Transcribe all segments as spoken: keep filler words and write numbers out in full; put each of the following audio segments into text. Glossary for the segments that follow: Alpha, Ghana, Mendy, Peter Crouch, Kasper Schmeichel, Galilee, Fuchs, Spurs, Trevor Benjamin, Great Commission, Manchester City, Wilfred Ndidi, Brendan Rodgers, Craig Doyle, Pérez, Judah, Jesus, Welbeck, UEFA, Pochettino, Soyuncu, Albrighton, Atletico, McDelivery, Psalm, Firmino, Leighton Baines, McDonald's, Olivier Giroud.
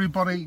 Everybody,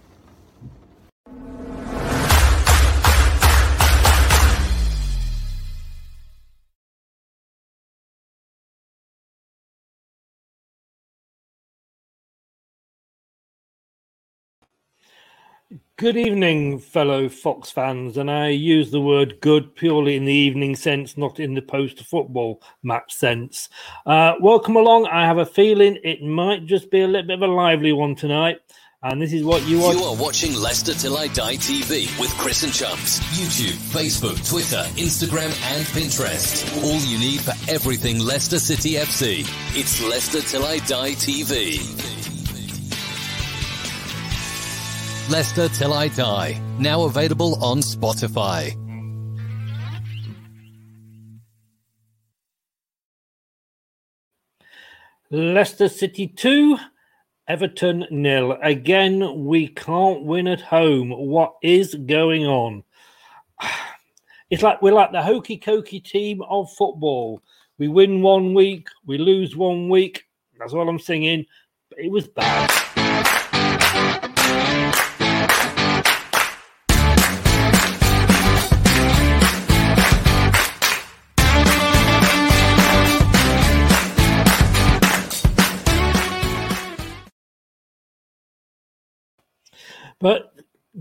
Good evening, fellow Fox fans, and I use the word good purely in the evening sense, not in the post-football match sense. Uh, welcome along. I have a feeling it might just be a little bit of a lively one tonight, and this is what you are. You are watching Leicester Till I Die T V with Chris and Chumps. YouTube, Facebook, Twitter, Instagram and Pinterest. All you need for everything Leicester City F C. It's Leicester Till I Die T V. Leicester Till I Die, now available on Spotify. Leicester City two, Everton nil. Again, we can't win at home. What is going on? It's like we're like the hokey-cokey team of football. We win one week, we lose one week. That's all I'm singing. But it was bad. But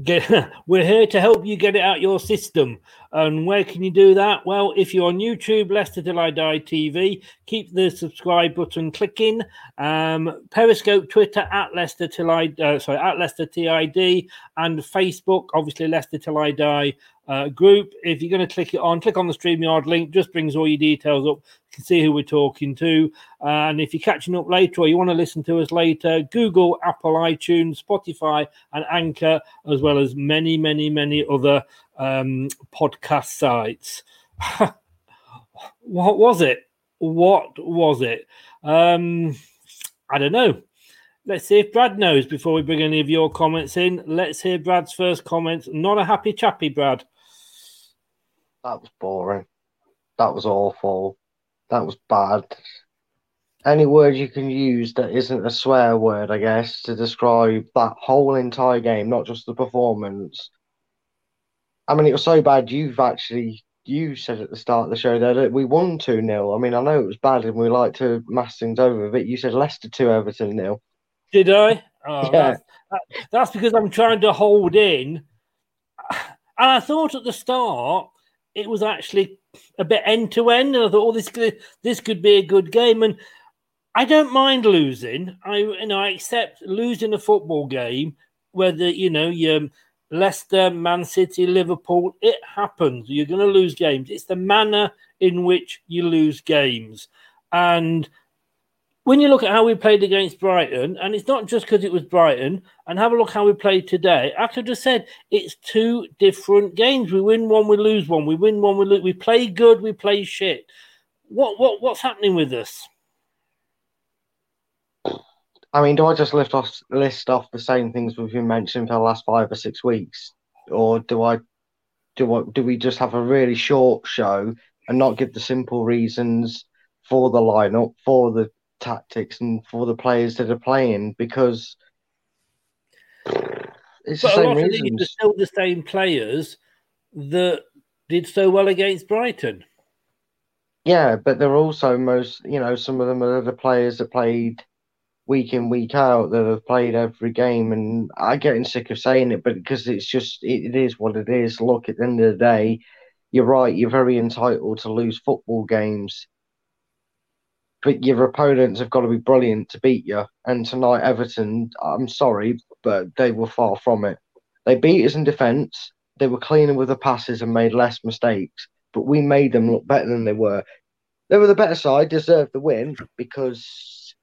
get, we're here to help you get it out your system. And where can you do that? Well, if you're on YouTube, Leicester Till I Die T V, keep the subscribe button clicking. Um, Periscope, Twitter, at Leicester Till I, uh, sorry, at Leicester T I D, and Facebook, obviously Leicester Till I Die uh, group. If you're going to click it on, click on the StreamYard link. Just brings all your details up. You can see who we're talking to. Uh, and if you're catching up later or you want to listen to us later, Google, Apple, iTunes, Spotify, and Anchor, as well as many, many, many other um, podcast sites. What was it? What was it? Um, I don't know. Let's see if Brad knows before we bring any of your comments in. Let's hear Brad's first comments. Not a happy chappy, Brad. That was boring. That was awful. That was bad. Any word you can use that isn't a swear word, I guess, to describe that whole entire game, not just the performance. I mean, it was so bad, you've actually, you said at the start of the show there that we won two nil. I mean, I know it was bad and we like to mass things over, but you said Leicester two, Everton nil. Did I? Oh, yeah. That's, that's because I'm trying to hold in. And I thought at the start it was actually a bit end to end, and I thought, "Oh, this could, this could be a good game." And I don't mind losing. I, you know, I accept losing a football game, whether you know you Leicester, Man City, Liverpool. It happens. You're going to lose games. It's the manner in which you lose games. And when you look at how we played against Brighton, and it's not just because it was Brighton, and have a look how we played today, I could have said it's two different games. We win one, we lose one. We win one, we lose. We play good, we play shit. What what what's happening with us? I mean, do I just lift off list off the same things we've been mentioning for the last five or six weeks, or do I do I, do we just have a really short show and not give the simple reasons for the lineup, for the tactics and for the players that are playing, because it's but the same reason. It's still the same players that did so well against Brighton. Yeah, but they're also most, you know, some of them are the players that played week in, week out, that have played every game, and I'm getting sick of saying it, but because it's just, it, it is what it is. Look, at the end of the day, you're right, you're very entitled to lose football games. But your opponents have got to be brilliant to beat you. And tonight, Everton, I'm sorry, but they were far from it. They beat us in defence. They were cleaner with the passes and made less mistakes. But we made them look better than they were. They were the better side, deserved the win because,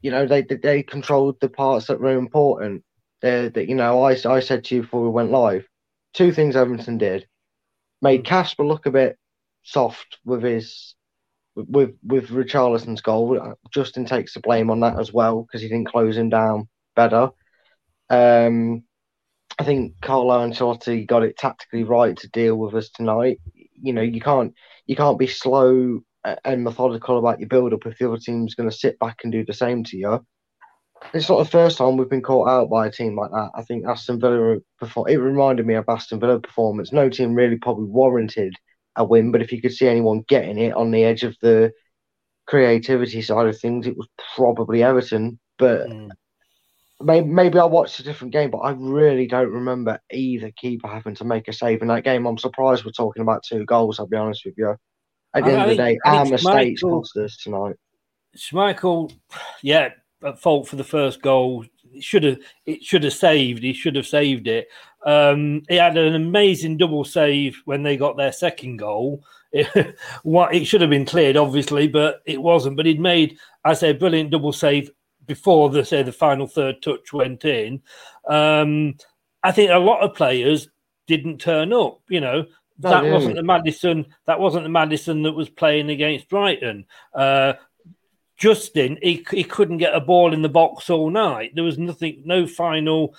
you know, they they controlled the parts that were important. They, they, you know, I, I said to you before we went live, two things Everton did. Made Kasper look a bit soft with his... With with Richarlison's goal, Justin takes the blame on that as well because he didn't close him down better. Um, I think Carlo Ancelotti got it tactically right to deal with us tonight. You know, you can't you can't be slow and methodical about your build up if the other team's going to sit back and do the same to you. It's not the first time we've been caught out by a team like that. I think Aston Villa before it reminded me of Aston Villa performance. No team really probably warranted a win, but if you could see anyone getting it on the edge of the creativity side of things, it was probably Everton. But mm. maybe, maybe I watched a different game, but I really don't remember either keeper having to make a save in that game. I'm surprised we're talking about two goals, I'll be honest with you. At the I, end I of the think, day, our mistakes cost us tonight. Schmeichel, yeah, at fault for the first goal. It should have it should have saved. He should have saved it. Um, he had an amazing double save when they got their second goal. It, it should have been cleared, obviously, but it wasn't. But he'd made, I say, a brilliant double save before the say the final third touch went in. Um, I think a lot of players didn't turn up. You know, no, that really. wasn't the Maddison. That wasn't the Maddison that was playing against Brighton. Uh, Justin, he he couldn't get a ball in the box all night. There was nothing, no final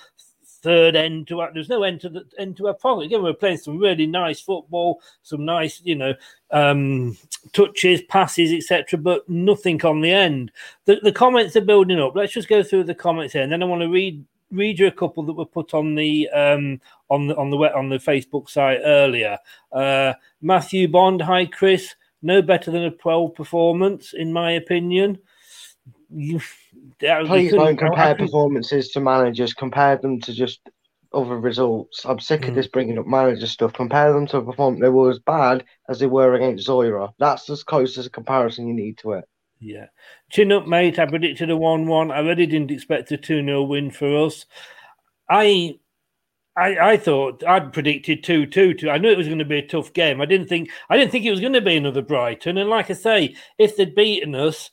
third end to it. There was no end to the end to our pocket. Again, we were playing some really nice football, some nice, you know, um, touches, passes, et cetera. But nothing on the end. The the comments are building up. Let's just go through the comments here, and then I want to read read you a couple that were put on the um on the on the on the Facebook site earlier. Uh, Matthew Bond, hi Chris. No better than a twelve performance, in my opinion. You, Please don't compare performances to managers. Compare them to just other results. I'm sick mm. of this bringing up manager stuff. Compare them to a performance. They were as bad as they were against Zoira. That's as close as a comparison you need to it. Yeah. Chin up, mate. I predicted a one one. I really didn't expect a two nil win for us. I... I, I thought I'd predicted two two. I knew it was going to be a tough game. I didn't think I didn't think it was going to be another Brighton. And like I say, if they'd beaten us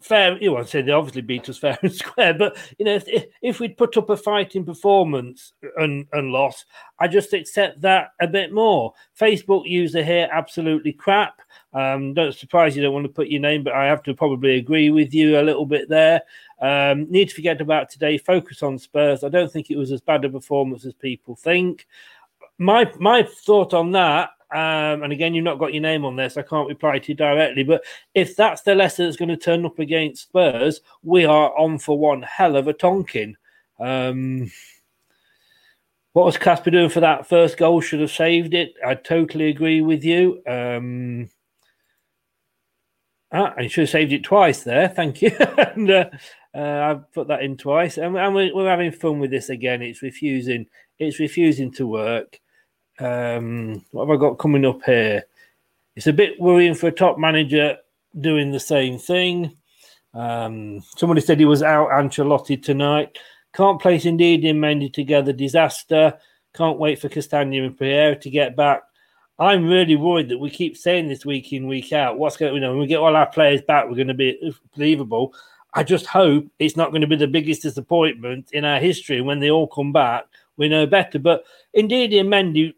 fair, you know, I'd say they obviously beat us fair and square. But you know, if, if we'd put up a fighting performance and, and loss, I just accept that a bit more. Facebook user here, absolutely crap. Um, don't surprise you don't want to put your name, but I have to probably agree with you a little bit there. Um, need to forget about today. Focus on Spurs. I don't think it was as bad a performance as people think. my my thought on that, um, and again, you've not got your name on this, I can't reply to you directly, but if that's the Leicester that's going to turn up against Spurs, we are on for one hell of a tonking. Um, what was Kasper doing for that first goal? Should have saved it. I totally agree with you. Um, ah, and he should have saved it twice there. Thank you. and, uh, uh, I've put that in twice, and, and we're, we're having fun with this again. It's refusing. It's refusing to work. Um, what have I got coming up here? It's a bit worrying for a top manager doing the same thing. Um, somebody said he was out Ancelotti tonight. Can't place Ndidi and Mendy together. Disaster. Can't wait for Castagne and Pérez to get back. I'm really worried that we keep saying this week in, week out. What's going to, you know, when we get all our players back, we're going to be believable. I just hope it's not going to be the biggest disappointment in our history. When they all come back, we know better. But Ndidi and Mendy,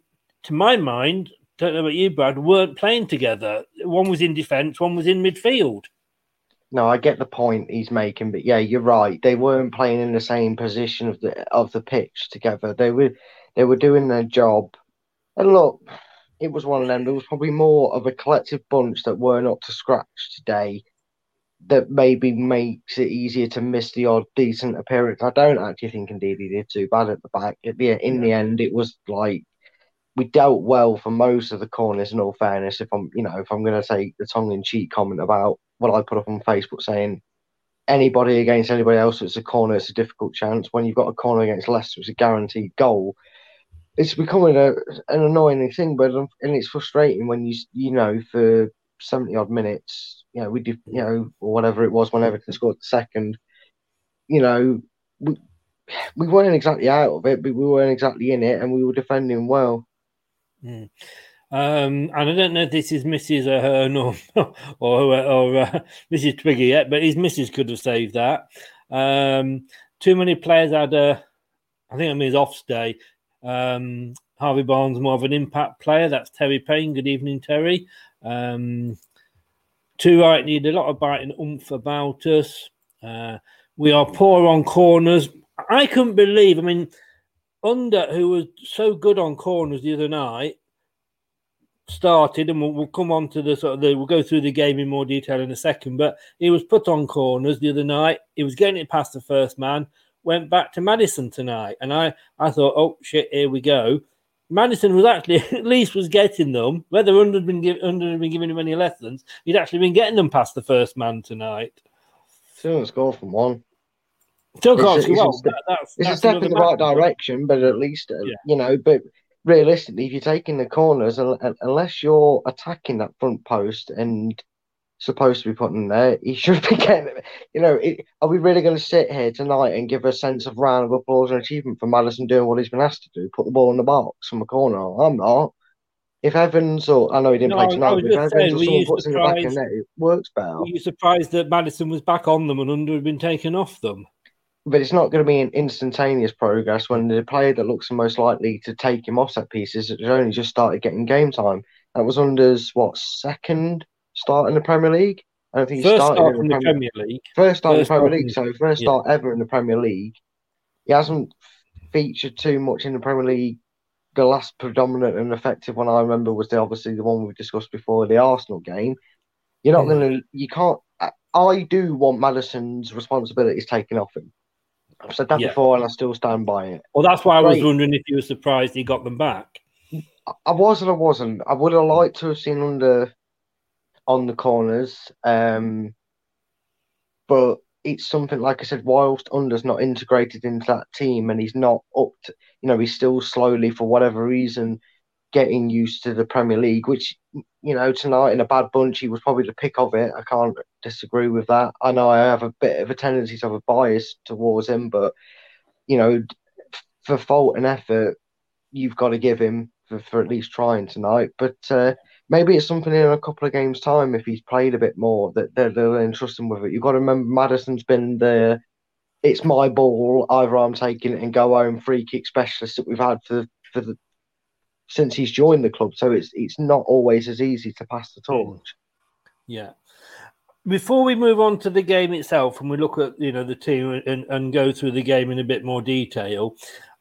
to my mind, don't know about you, Brad, weren't playing together. One was in defence, one was in midfield. No, I get the point he's making, but yeah, you're right. They weren't playing in the same position of the of the pitch together. They were they were doing their job. And look, it was one of them. There was probably more of a collective bunch that weren't up to scratch today that maybe makes it easier to miss the odd decent appearance. I don't actually think indeed he did too bad at the back. At the, in the end, it was like we dealt well for most of the corners, in all fairness. If I'm, you know, if I'm going to take the tongue-in-cheek comment about what I put up on Facebook saying anybody against anybody else that's a corner, it's a difficult chance. When you've got a corner against Leicester, it's a guaranteed goal. It's becoming a, an annoying thing, but and it's frustrating when you you know for seventy odd minutes, you know we did, you know or whatever it was, when Everton scored the second, you know we we weren't exactly out of it, but we weren't exactly in it, and we were defending well. Mm. Um, and I don't know if this is Missus Ahern or or, or uh, Missus Twiggy yet, but his missus could have saved that. Um, too many players had a, I think I mean his off day. Um, Harvey Barnes more of an impact player. That's Terry Payne. Good evening, Terry. Um, too right, need a lot of bite and oomph about us. Uh, we are poor on corners. I couldn't believe, I mean, Ünder, who was so good on corners the other night, started, and we'll, we'll come on to the sort of the, we'll go through the game in more detail in a second, but he was put on corners the other night. He was getting it past the first man. Went back to Maddison tonight, and I, I thought, oh shit, here we go. Maddison was actually at least was getting them. Whether Ünder had been give, Ünder had been giving him any lessons, he'd actually been getting them past the first man tonight. Still score from one. Still can't score. Well, that, that's, it's that's a step in the right direction, but at least uh, yeah. you know. But realistically, if you're taking the corners, unless you're attacking that front post and supposed to be put in there, he should be getting, you know, it, are we really going to sit here tonight and give a sense of round of applause and achievement for Maddison doing what he's been asked to do, put the ball in the box from a corner? I'm not. If Evans or, I know he didn't no, play tonight, but if Evans saying, or someone puts in the back of the net, it works better. Were you surprised that Maddison was back on them and Ünder had been taken off them? But it's not going to be an instantaneous progress when the player that looks the most likely to take him off set pieces has only just started getting game time. That was Under's, what, second start in the Premier League? I don't think he started start in the Premier, Premier League. League. First start first in the Premier League, so first yeah. start ever in the Premier League. He hasn't featured too much in the Premier League. The last predominant and effective one I remember was the, obviously the one we discussed before, the Arsenal game. You're not mm. going to, you can't, I, I do want Maddison's responsibilities taken off him. I've said that yeah. before, and I still stand by it. Well, that's why I was Great. wondering if you were surprised he got them back. I was and I wasn't. I would have liked to have seen Ünder on the corners, um, but it's something, like I said, whilst Under's not integrated into that team and he's not up to, you know, he's still slowly, for whatever reason, getting used to the Premier League, which, you know, tonight in a bad bunch, he was probably the pick of it. I can't disagree with that. I know I have a bit of a tendency to have a bias towards him, but, you know, for fault and effort, you've got to give him for, for at least trying tonight. But uh, maybe it's something in a couple of games' time, if he's played a bit more, that they'll entrust him with it. You've got to remember, Maddison's been the it's my ball, either I'm taking it and go home free kick specialist that we've had for, for the since he's joined the club. So it's it's not always as easy to pass the torch. Yeah. Before we move on to the game itself and we look at, you know, the team and, and go through the game in a bit more detail,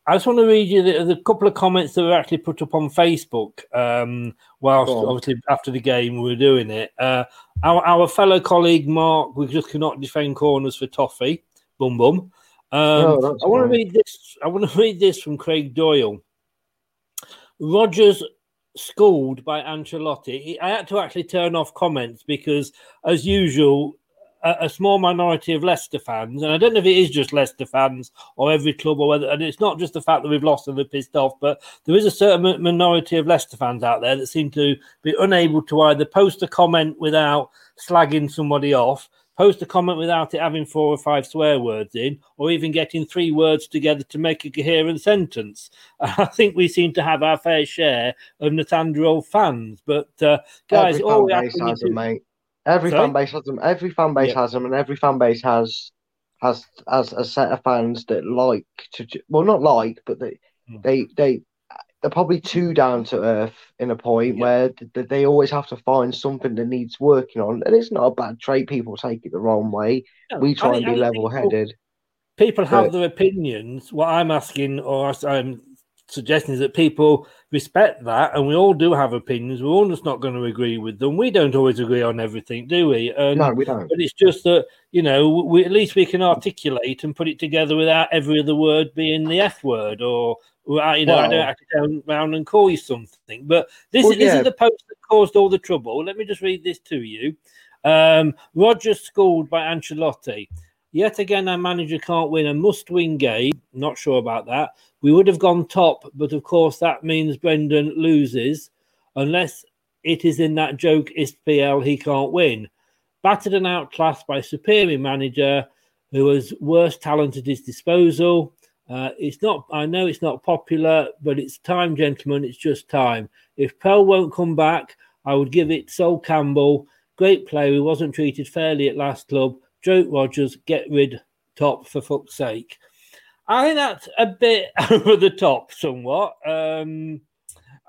I just want to read you the, the couple of comments that were actually put up on Facebook um, whilst, oh. obviously, after the game we were doing it. Uh, our, our fellow colleague, Mark, we just cannot defend corners for Toffee. Bum, bum. Um, oh, that's I want funny. to read this. I want to read this from Craig Doyle. Rodgers schooled by Ancelotti. I had to actually turn off comments because, as usual, a small minority of Leicester fans, and I don't know if it is just Leicester fans or every club or whether, and it's not just the fact that we've lost and we're pissed off, but there is a certain minority of Leicester fans out there that seem to be unable to either post a comment without slagging somebody off, post a comment without it having four or five swear words in, or even getting three words together to make a coherent sentence. I think we seem to have our fair share of Nathaniel fans, but uh, guys, every all we have to do, mate. Every Sorry? fan base has them. Every fan base yeah. has them, and every fan base has has has a set of fans that like to well, not like, but they mm. they they they're probably too down to earth in a point yeah. where th- they always have to find something that needs working on, and it's not a bad trait. People take it the wrong way. No, we try I mean, and be level headed. People, people have their opinions. What I'm asking, or I'm suggesting, is that people respect that, and we all do have opinions. We're all just not going to agree with them. We don't always agree on everything, do we? And, no, we don't. But it's just that, you know, we, at least we can articulate and put it together without every other word being the F word, or, you know, wow. I don't have to go round and call you something. But this, well, is, this yeah. is the post that caused all the trouble. Let me just read this to you. Um, Rodgers schooled by Ancelotti. Yet again, our manager can't win a must-win game. Not sure about that. We would have gone top, but of course that means Brendan loses, unless it is in that joke S P L he can't win. Battered and outclassed by a superior manager who has worse talent at his disposal. Uh, it's not. I know it's not popular, but it's time, gentlemen. It's just time. If Pell won't come back, I would give it Sol Campbell. Great player who wasn't treated fairly at last club. Joke Rodgers, get rid Top for fuck's sake. I think that's a bit over the top somewhat. Um,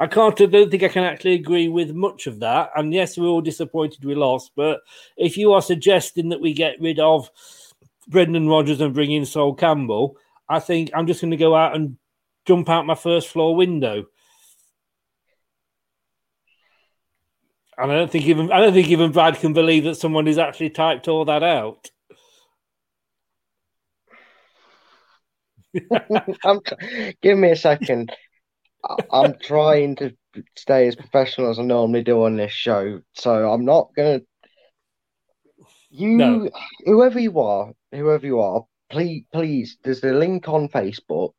I can't, I don't think I can actually agree with much of that. And yes, we're all disappointed we lost, but if you are suggesting that we get rid of Brendan Rodgers and bring in Sol Campbell, I think I'm just going to go out and jump out my first floor window. And I don't think even I don't think even Brad can believe that someone has actually typed all that out. I'm, give me a second. I'm trying to stay as professional as I normally do on this show, so I'm not gonna. You, no. whoever you are, whoever you are, please, please. There's the link on Facebook.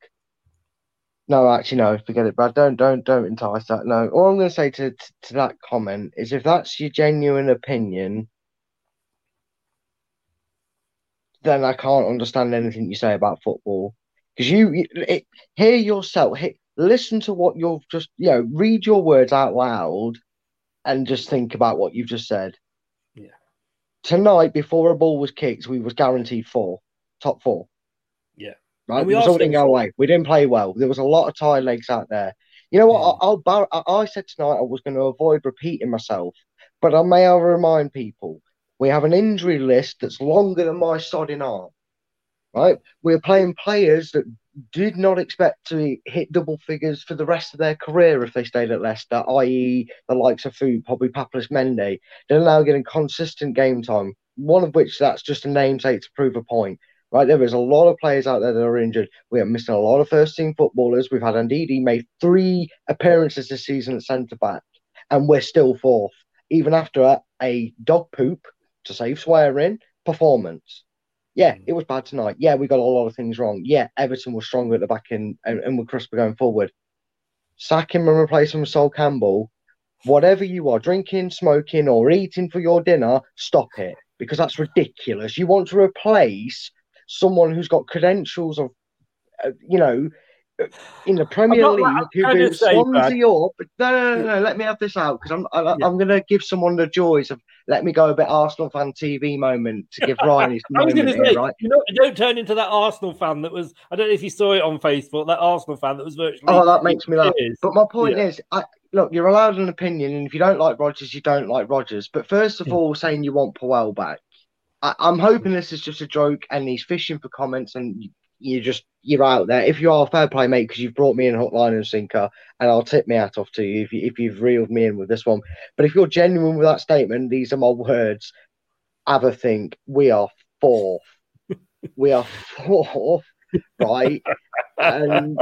No, actually, no. Forget it, Brad. Don't, don't, don't entice that. No. All I'm going to say to, to to that comment is, if that's your genuine opinion, then I can't understand anything you say about football. Because you it, hear yourself, hear, listen to what you've just, you know, read your words out loud, and just think about what you've just said. Yeah. Tonight, before a ball was kicked, we was guaranteed four, top four. Yeah. Right, we all didn't go away. We didn't play well. There was a lot of tired legs out there. You know what? Yeah. I, I'll bar- I, I said tonight I was going to avoid repeating myself, but I may I remind people we have an injury list that's longer than my sodding arm. Right? We're playing players that did not expect to hit double figures for the rest of their career if they stayed at Leicester, that is, the likes of Fuchs, probably Papas Mendy. They're now getting consistent game time. One of which that's just a namesake to prove a point. Right, there is a lot of players out there that are injured. We are missing a lot of first-team footballers. We've had Ndidi made three appearances this season at centre-back, and we're still fourth, even after a, a dog poop, to save swearing, performance. Yeah, it was bad tonight. Yeah, we got a lot of things wrong. Yeah, Everton was stronger at the back end and, and were crisper going forward. Sack him and replace him with Sol Campbell. Whatever you are, drinking, smoking, or eating for your dinner, stop it, because that's ridiculous. You want to replace someone who's got credentials of, uh, you know, in the Premier League, who is Swansea or... But no, no, no, no, no, let me have this out, because I'm I, yeah. I'm going to give someone the joys of, let me go a bit Arsenal fan T V moment to give Ryan his I was moment say, here, right? You know, don't turn into that Arsenal fan that was, I don't know if you saw it on Facebook, that Arsenal fan that was virtually... Oh, that makes me laugh. But my point yeah. is, I, look, you're allowed an opinion, and if you don't like Rodgers, you don't like Rodgers. But first of yeah. all, saying you want Powell back, I'm hoping this is just a joke and he's fishing for comments, and you just you're out there. If you are, fair play, mate, because you've brought me in hook, line, and sinker, and I'll tip my hat off to you if, you if you've reeled me in with this one. But if you're genuine with that statement, these are my words. Have a think. We are fourth. We are fourth, right? And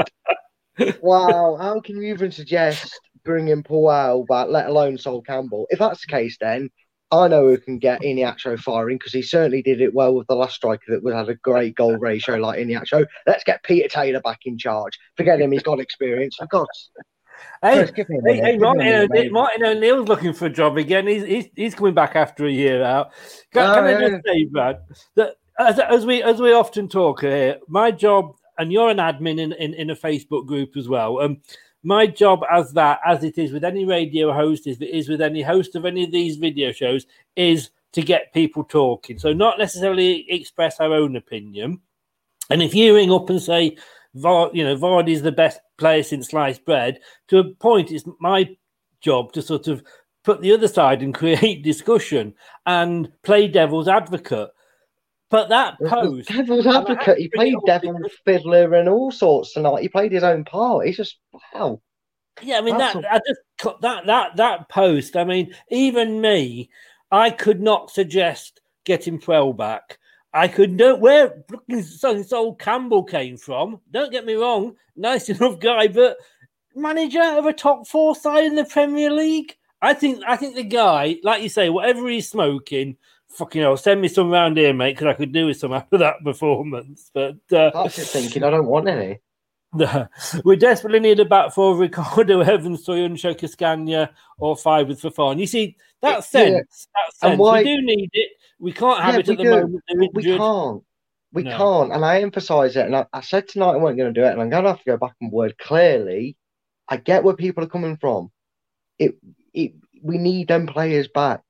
wow, how can you even suggest bringing Powell back, let alone Sol Campbell? If that's the case, then I know who can get Iheanacho firing, because he certainly did it well with the last striker that would have a great goal ratio like Iheanacho. Let's get Peter Taylor back in charge. Forget him, he's got experience. Of course. Hey, hey, hey Martin, minute, Martin O'Neill's looking for a job again. He's he's, he's coming back after a year out. Can, oh, can yeah. I just say, Brad, that as, as we as we often talk here, my job, and you're an admin in, in, in a Facebook group as well. Um, my job as that, as it is with any radio host, as it is with any host of any of these video shows, is to get people talking. So not necessarily express our own opinion. And if you ring up and say, you know, Vardy's the best player since sliced bread, to a point, it's my job to sort of put the other side and create discussion and play devil's advocate. But that post... Devil's advocate. He played devil fiddler and all sorts tonight. He played his own part. He's just, wow. Yeah, I mean, that, a... I just, that that that post, I mean, even me, I could not suggest getting Prell back. I could know where Sol Campbell came from. Don't get me wrong, nice enough guy, but manager of a top four side in the Premier League? I think I think the guy, like you say, whatever he's smoking, fucking hell, send me some round here, mate, because I could do with some after that performance. But uh, I was just thinking, I don't want any. We desperately need a back four of Ricardo, Evans, Soyuncu, Castagna, or five with Fofana. You see, that it, sense, yeah. that sense. Why... we do need it. We can't have yeah, it at the do. moment. We can't. We no. can't. And I emphasise it. And I, I said tonight I wasn't going to do it. And I'm going to have to go back and word clearly. I get where people are coming from. It. It. We need them players back.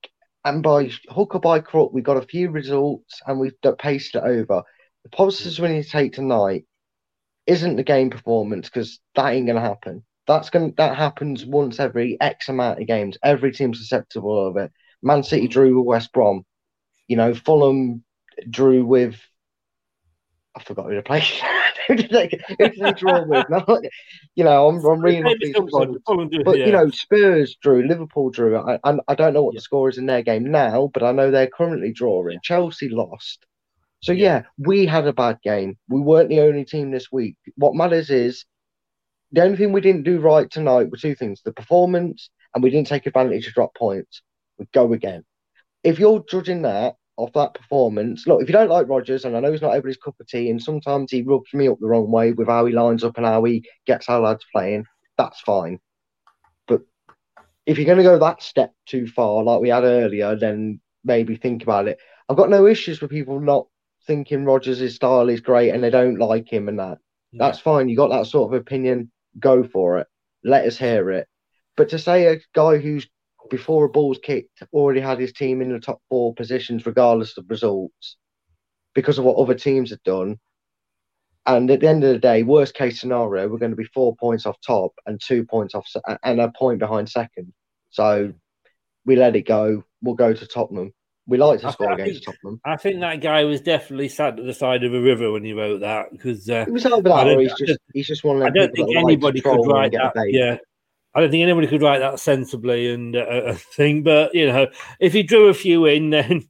And by hook or by crook, we got a few results and we've pasted it over. The positives we need to take tonight isn't the game performance, because that ain't going to happen. That's going that happens once every X amount of games. Every team's susceptible of it. Man City drew with West Brom. You know, Fulham drew with... I forgot who to play. who did they, who did they draw with? No, you know, I'm, I'm reading off these ones. But, yeah. you know, Spurs drew, Liverpool drew. I, I, I don't know what yeah. the score is in their game now, but I know they're currently drawing. Chelsea lost. So, yeah. yeah, we had a bad game. We weren't the only team this week. What matters is the only thing we didn't do right tonight were two things. The performance, and we didn't take advantage of drop points. We go again. If you're judging that, off that performance. Look, if you don't like Rodgers, and I know he's not everybody's cup of tea, and sometimes he rubs me up the wrong way with how he lines up and how he gets our lads playing, that's fine. But if you're going to go that step too far, like we had earlier, then maybe think about it. I've got no issues with people not thinking Rodgers' style is great and they don't like him and that. Yeah. That's fine. You got that sort of opinion, go for it. Let us hear it. But to say a guy who's before a ball's kicked, already had his team in the top four positions, regardless of results, because of what other teams have done. And at the end of the day, worst case scenario, we're going to be four points off top and two points off and a point behind second. So we let it go. We'll go to Tottenham. We like to score I think, against Tottenham. I think that guy was definitely sat at the side of a river when he wrote that, because uh, it was over that. Or he's just he's just one of them. I don't think anybody could write that. Yeah. I don't think anybody could write that sensibly and a uh, thing, but you know, if he drew a few in, then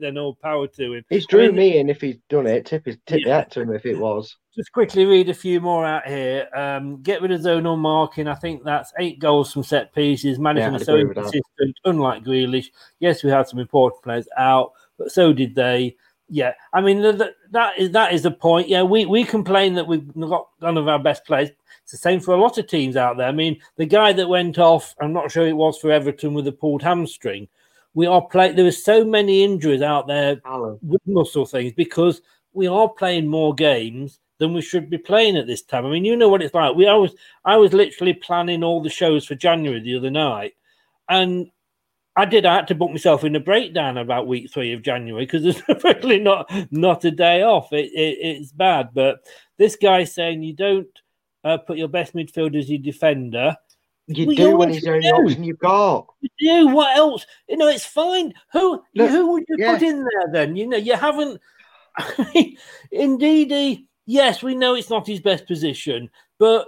then all power to him. He's drew I mean, me in if he's done it. Tip his tip yeah. that to him if it was. Just quickly read a few more out here. Um, get rid of zonal marking. I think that's eight goals from set pieces. Management yeah, so inconsistent, unlike Grealish. Yes, we had some important players out, but so did they. Yeah, I mean the, the, that is that is the point. Yeah, we, we complain that we've got none of our best players. It's the same for a lot of teams out there. I mean, the guy that went off, I'm not sure it was for Everton with a pulled hamstring. We are playing. There are so many injuries out there Alan. with muscle things because we are playing more games than we should be playing at this time. I mean, you know what it's like. We I was I was literally planning all the shows for January the other night, and. I did. I had to book myself in a breakdown about week three of January because there's really not not a day off. It, it, it's bad. But this guy's saying you don't uh, put your best midfielder as your defender. You well, do when he's the only option you've got. You do. What else? You know, it's fine. Who Look, who would you yeah. put in there then? You know, you haven't. I mean, Ndidi, yes, we know it's not his best position, but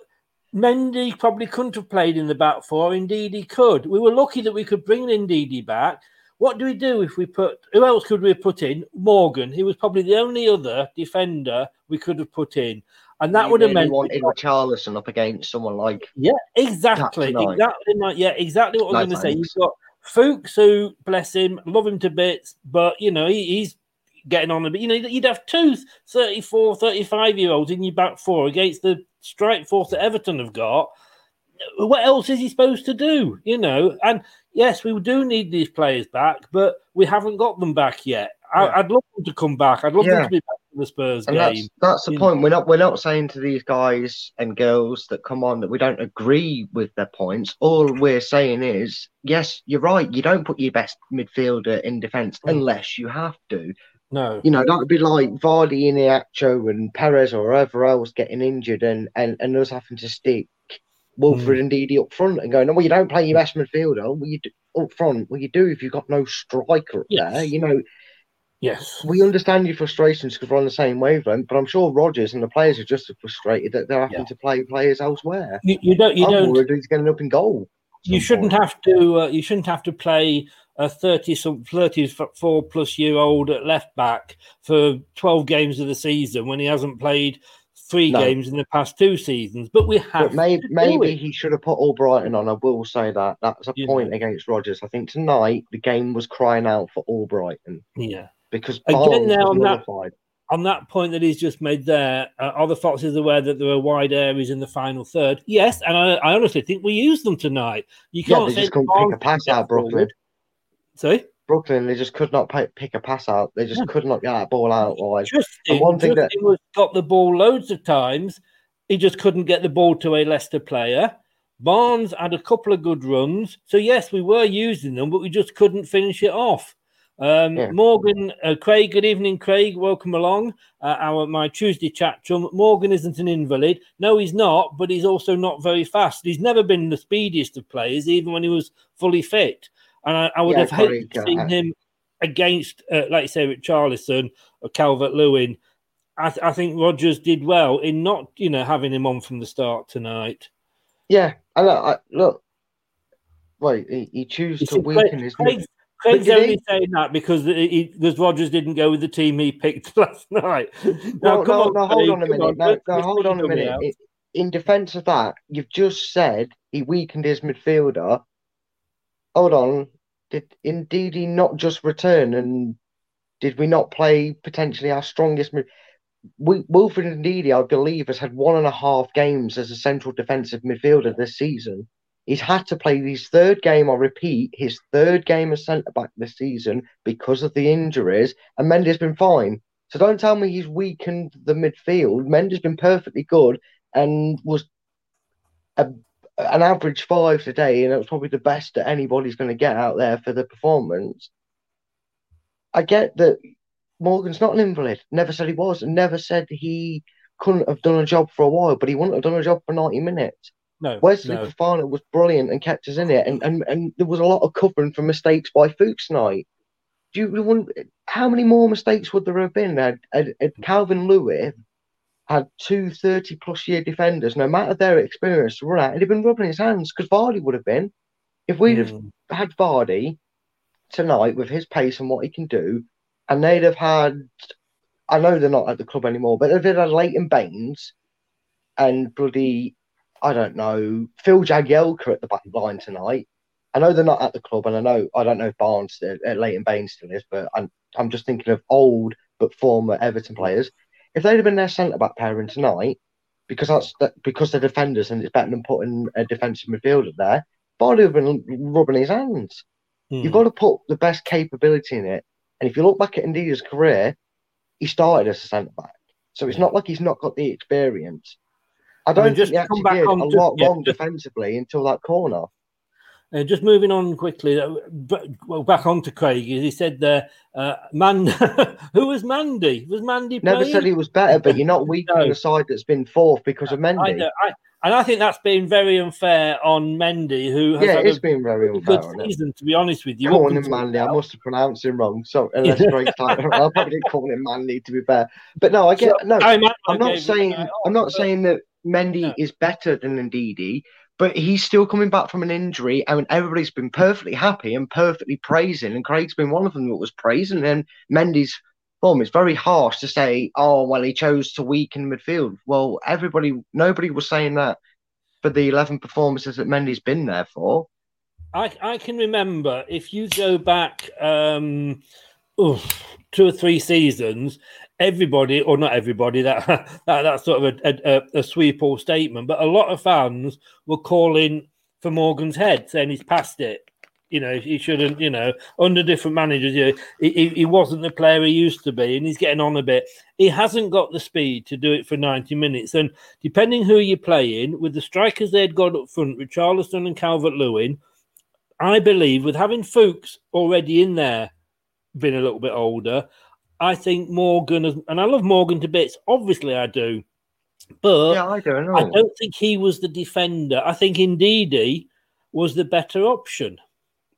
Mendy probably couldn't have played in the back four. Indeed, he could. We were lucky that we could bring Ndidi back. What do we do if we put... Who else could we have put in? Morgan. He was probably the only other defender we could have put in. And that you would really have meant... wanted Richarlison up against someone like... Yeah, exactly. Exactly. Like, yeah, exactly what I was no, going to say. You've got Fuchs, who, bless him, love him to bits, but, you know, he, he's getting on a bit. You know, you'd have two thirty-four, thirty-five-year-olds in your back four against the strike force that Everton have got. What else is he supposed to do, you know? And, yes, we do need these players back, but we haven't got them back yet. I, yeah. I'd love them to come back. I'd love yeah. them to be back for the Spurs and game. That's, that's the point. Know? We're not we're not saying to these guys and girls that come on that we don't agree with their points. All we're saying is, yes, you're right. You don't put your best midfielder in defence unless you have to. No. You know, that would be like Vardy, Iheanacho and Pérez or whoever else getting injured and, and, and us having to stick Wilfred mm. Ndidi up front and going, no, well, you don't play your best midfielder. Well, you do, up front, well, you do if you've got no striker up yes. there. You know, yes, we understand your frustrations because we're on the same wavelength. But I'm sure Rodgers and the players are just frustrated that they're having yeah. to play players elsewhere. You, you don't, you I'm don't. Worried he's getting up in goal. You shouldn't point. have to. Uh, you shouldn't have to play a thirty-some, thirty-four plus year old at left back for twelve games of the season when he hasn't played three no. games in the past two seasons, but we have. But maybe, maybe he should have put Albrighton on. I will say that that's a yeah. point against Rodgers. I think tonight the game was crying out for Albrighton. Yeah, because again, now on that, on that point that he's just made there, uh, are the Foxes aware that there are wide areas in the final third? Yes, and I, I honestly think we used them tonight. You can't yeah, they just couldn't pick a pass out, Brooklyn. Sorry. Brooklyn, they just could not pick a pass out. They just yeah. could not get that ball out wide. Justin, and one thing Justin that was got the ball loads of times. He just couldn't get the ball to a Leicester player. Barnes had a couple of good runs. So, yes, we were using them, but we just couldn't finish it off. Um, yeah. Morgan, uh, Craig, good evening, Craig. Welcome along. Uh, our my Tuesday chat chum. Morgan isn't an invalid. No, he's not, but he's also not very fast. He's never been the speediest of players, even when he was fully fit. And I, I would yeah, have hated seeing him against, uh, like you say, Richarlison or Calvert-Lewin. I, th- I think Rodgers did well in not, you know, having him on from the start tonight. Yeah, I, I, look, wait, he, he chose to weaken his. Craig's, Craig's only he... saying that because he, because Rodgers didn't go with the team he picked last night. Now, no, come no, on, no, hold on a minute. On. No, no, hold on a minute. It, in defence of that, you've just said he weakened his midfielder. Hold on, did Ndidi not just return and did we not play potentially our strongest? Mid- we, Wilfred Ndidi, I believe, has had one and a half games as a central defensive midfielder this season. He's had to play his third game, I repeat, his third game as centre-back this season because of the injuries, and Mendy's been fine. So don't tell me he's weakened the midfield. Mendy's been perfectly good and was... a. an average five today, and it was probably the best that anybody's going to get out there for the performance. I get that Morgan's not an invalid. Never said he was, and never said he couldn't have done a job for a while, but he wouldn't have done a job for ninety minutes. No, Wesley Fofana no. was brilliant and kept us in it, and, and, and there was a lot of covering for mistakes by Fuchs tonight. Do you want, how many more mistakes would there have been had, had, had Calvin Lewis had two thirty-plus-year defenders, no matter their experience, to run out, and he'd been rubbing his hands, because Vardy would have been. If we'd mm. have had Vardy tonight with his pace and what he can do, and they'd have had... I know they're not at the club anymore, but they'd have had Leighton Baines and bloody, I don't know, Phil Jagielka at the back line tonight. I know they're not at the club, and I know I don't know if Barnes, uh, Leighton Baines still is, but I'm, I'm just thinking of old but former Everton players. If they'd have been their centre-back pairing tonight, because that's that, because they're defenders and it's better than putting a defensive midfielder there, Vardy would have been rubbing his hands. Mm. You've got to put the best capability in it. And if you look back at Ndidi's career, he started as a centre-back. So it's not like he's not got the experience. I don't I mean, just think he actually did a lot yeah, wrong just, defensively until that corner. Uh, just moving on quickly, uh, b- well, back on to Craig. He said there, uh, Man, who was Mandy? Was Mandy playing? Never said he was better, but you're not weak no. on the side that's been fourth because of Mendy. I, I, And I think that's been very unfair on Mendy, who has yeah, had it's a been very unfair, good season, it? to be honest with you. Calling him Mandy, I must have pronounced him wrong. So unless I'll probably call him Mandy, to be fair. But no, I get so, no. I'm, I'm not saying off, I'm not saying that Mendy no. is better than Ndidi, but he's still coming back from an injury, and everybody's been perfectly happy and perfectly praising. And Craig's been one of them that was praising. And Mendy's form, it's very harsh to say, oh, well, he chose to weaken midfield. Well, everybody, nobody was saying that for the eleven performances that Mendy's been there for. I, I can remember, if you go back um, oof, two or three seasons, everybody, or not everybody, that, that that's sort of a, a, a sweep all statement, but a lot of fans were calling for Morgan's head, saying he's past it. You know, he shouldn't, you know, under different managers, you know, he, he wasn't the player he used to be, and he's getting on a bit. He hasn't got the speed to do it for ninety minutes. And depending who you're playing, with the strikers they'd got up front, with Richarlison and Calvert-Lewin, I believe with having Fuchs already in there, being a little bit older, I think Morgan, has, and I love Morgan to bits, obviously I do, but yeah, I, don't know. I don't think he was the defender. I think Ndidi was the better option.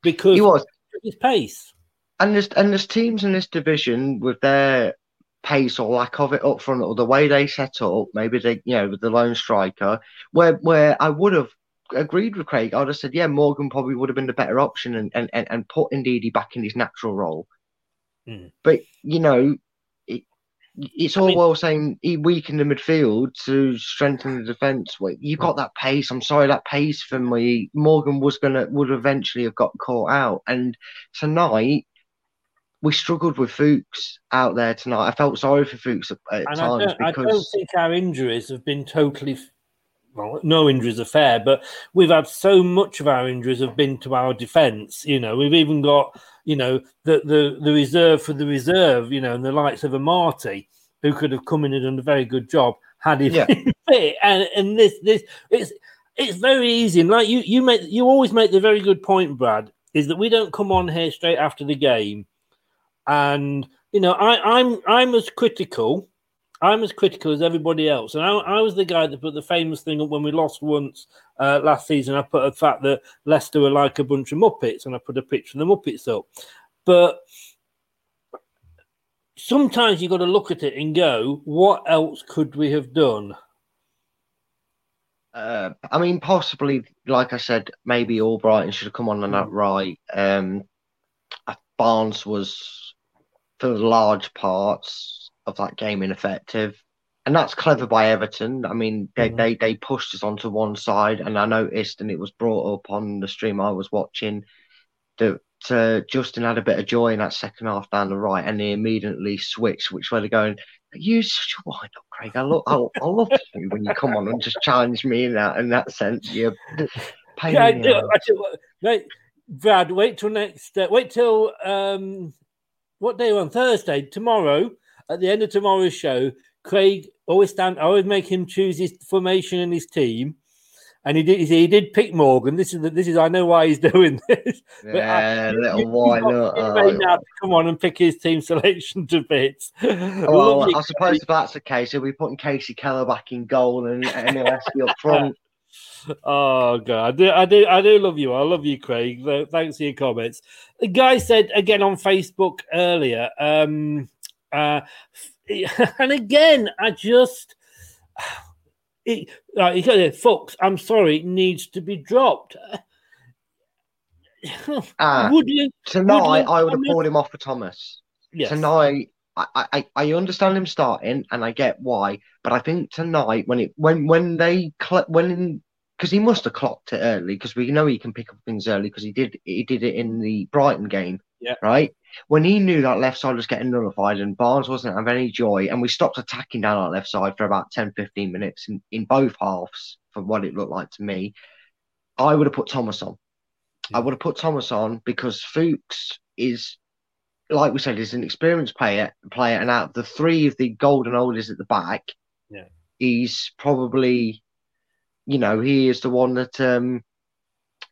Because he was of his pace, and there's and there's teams in this division with their pace or lack of it up front, or the way they set up. Maybe they, you know, with the lone striker, where where I would have agreed with Craig. I'd have said, yeah, Morgan probably would have been the better option, and and, and, and put Ndidi back in his natural role. Mm. But you know, it, it's all I mean, well saying he weakened the midfield to strengthen the defence. Well, you got that pace. I'm sorry, that pace for me. Morgan was gonna would eventually have got caught out. And tonight we struggled with Fuchs out there tonight. I felt sorry for Fuchs at, at and times I don't, because I don't think our injuries have been totally. Well, no injuries are fair, but we've had so much of our injuries have been to our defence. You know, we've even got, you know, the, the, the reserve for the reserve, you know, and the likes of a Marty, who could have come in and done a very good job had he yeah. been fit. And, and this, this, it's it's very easy. And like you, you make, you always make the very good point, Brad, is that we don't come on here straight after the game. And, you know, I, I'm I'm as critical. I'm as critical as everybody else. And I, I was the guy that put the famous thing up when we lost once uh, last season. I put a fact that Leicester were like a bunch of Muppets, and I put a picture of the Muppets up. But sometimes you've got to look at it and go, what else could we have done? Uh, I mean, possibly, like I said, maybe Albrighton should have come on on that right. Um, Barnes was, for large parts of that game, ineffective, and that's clever by Everton. I mean, they, mm-hmm. they they pushed us onto one side, and I noticed, and it was brought up on the stream I was watching, that uh, Justin had a bit of joy in that second half down the right, and he immediately switched which way they're going. You such a wind up, Craig. I love I, I love you when you come on and just challenge me in that in that sense. You're pain yeah, in the I do, I do. Wait, Brad, wait till next. Uh, wait till um, what day on Thursday tomorrow. At the end of tomorrow's show, Craig always stand. I always make him choose his formation and his team, and he did. He did pick Morgan. This is the, this is. I know why he's doing this. Yeah, but I, little why not? Oh. Come on and pick his team selection to bits. Well, I suppose if that's the case, he'll be putting Casey Keller back in goal and M L S up front. Oh God, I do, I do, I do love you. I love you, Craig. Thanks for your comments. The guy said again on Facebook earlier. Um, Uh, and again, I just, it, like you said, Fox, I'm sorry, it needs to be dropped. uh, would you, tonight, would you, I would have pulled him off for Thomas. Yes. Tonight, I, I, I understand him starting, and I get why, but I think tonight, when it, when, when they, when, because he must have clocked it early, because we know he can pick up things early, because he did, he did it in the Brighton game, yeah, right? When he knew that left side was getting nullified and Barnes wasn't having any joy, and we stopped attacking down our left side for about ten, fifteen minutes in, in both halves, for what it looked like to me, I would have put Thomas on. I would have put Thomas on because Fuchs is, like we said, is an experienced player, player, and out of the three of the golden oldies at the back, yeah, he's probably, you know, he is the one that um,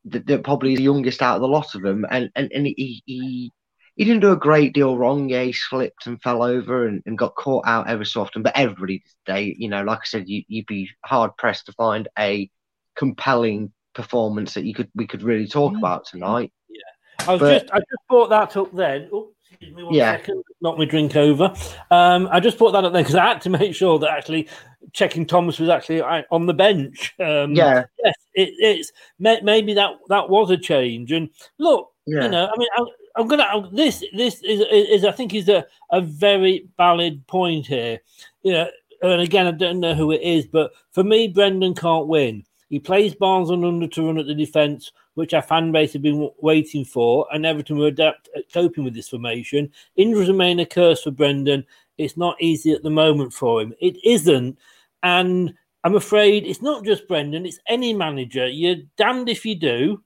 that, that probably is the youngest out of the lot of them, and, and, and he... he he didn't do a great deal wrong. Yeah, he slipped and fell over and, and got caught out ever so often. But every day, you know, like I said, you, you'd be hard pressed to find a compelling performance that you could we could really talk about tonight. Yeah, I was but, just I just brought that up then. Oops. Give me one yeah. second, knock my drink over. Um, I just brought that up there because I had to make sure that actually checking Thomas was actually on the bench. Um, yeah, yes, it, it's maybe that that was a change. And look, yeah. you know, I mean, I, I'm gonna I, this this is, is I think is a, a very valid point here. You know, and again, I don't know who it is, but for me, Brendan can't win. He plays Barnes and Ünder to run at the defence, which our fan base have been waiting for, and Everton were adept at coping with this formation. Injuries remain a curse for Brendan. It's not easy at the moment for him. It isn't. And I'm afraid it's not just Brendan, it's any manager. You're damned if you do,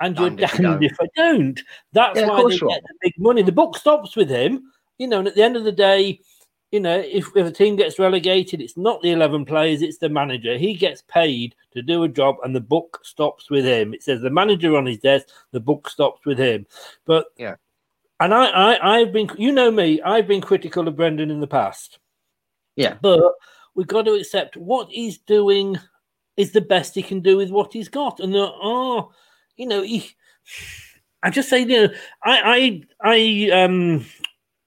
and damned you're damned if, you if I don't. That's yeah, why they sure. get the big money. The book stops with him. You know, and at the end of the day, you know, if, if a team gets relegated, it's not the eleven players, it's the manager. He gets paid to do a job and the book stops with him. It says the manager on his desk, the book stops with him. But, yeah, and I, I, I've been, you know me, I've been critical of Brendan in the past. Yeah. But we've got to accept what he's doing is the best he can do with what he's got. And there are, you know, he, I just say, you know, I, I, I, um,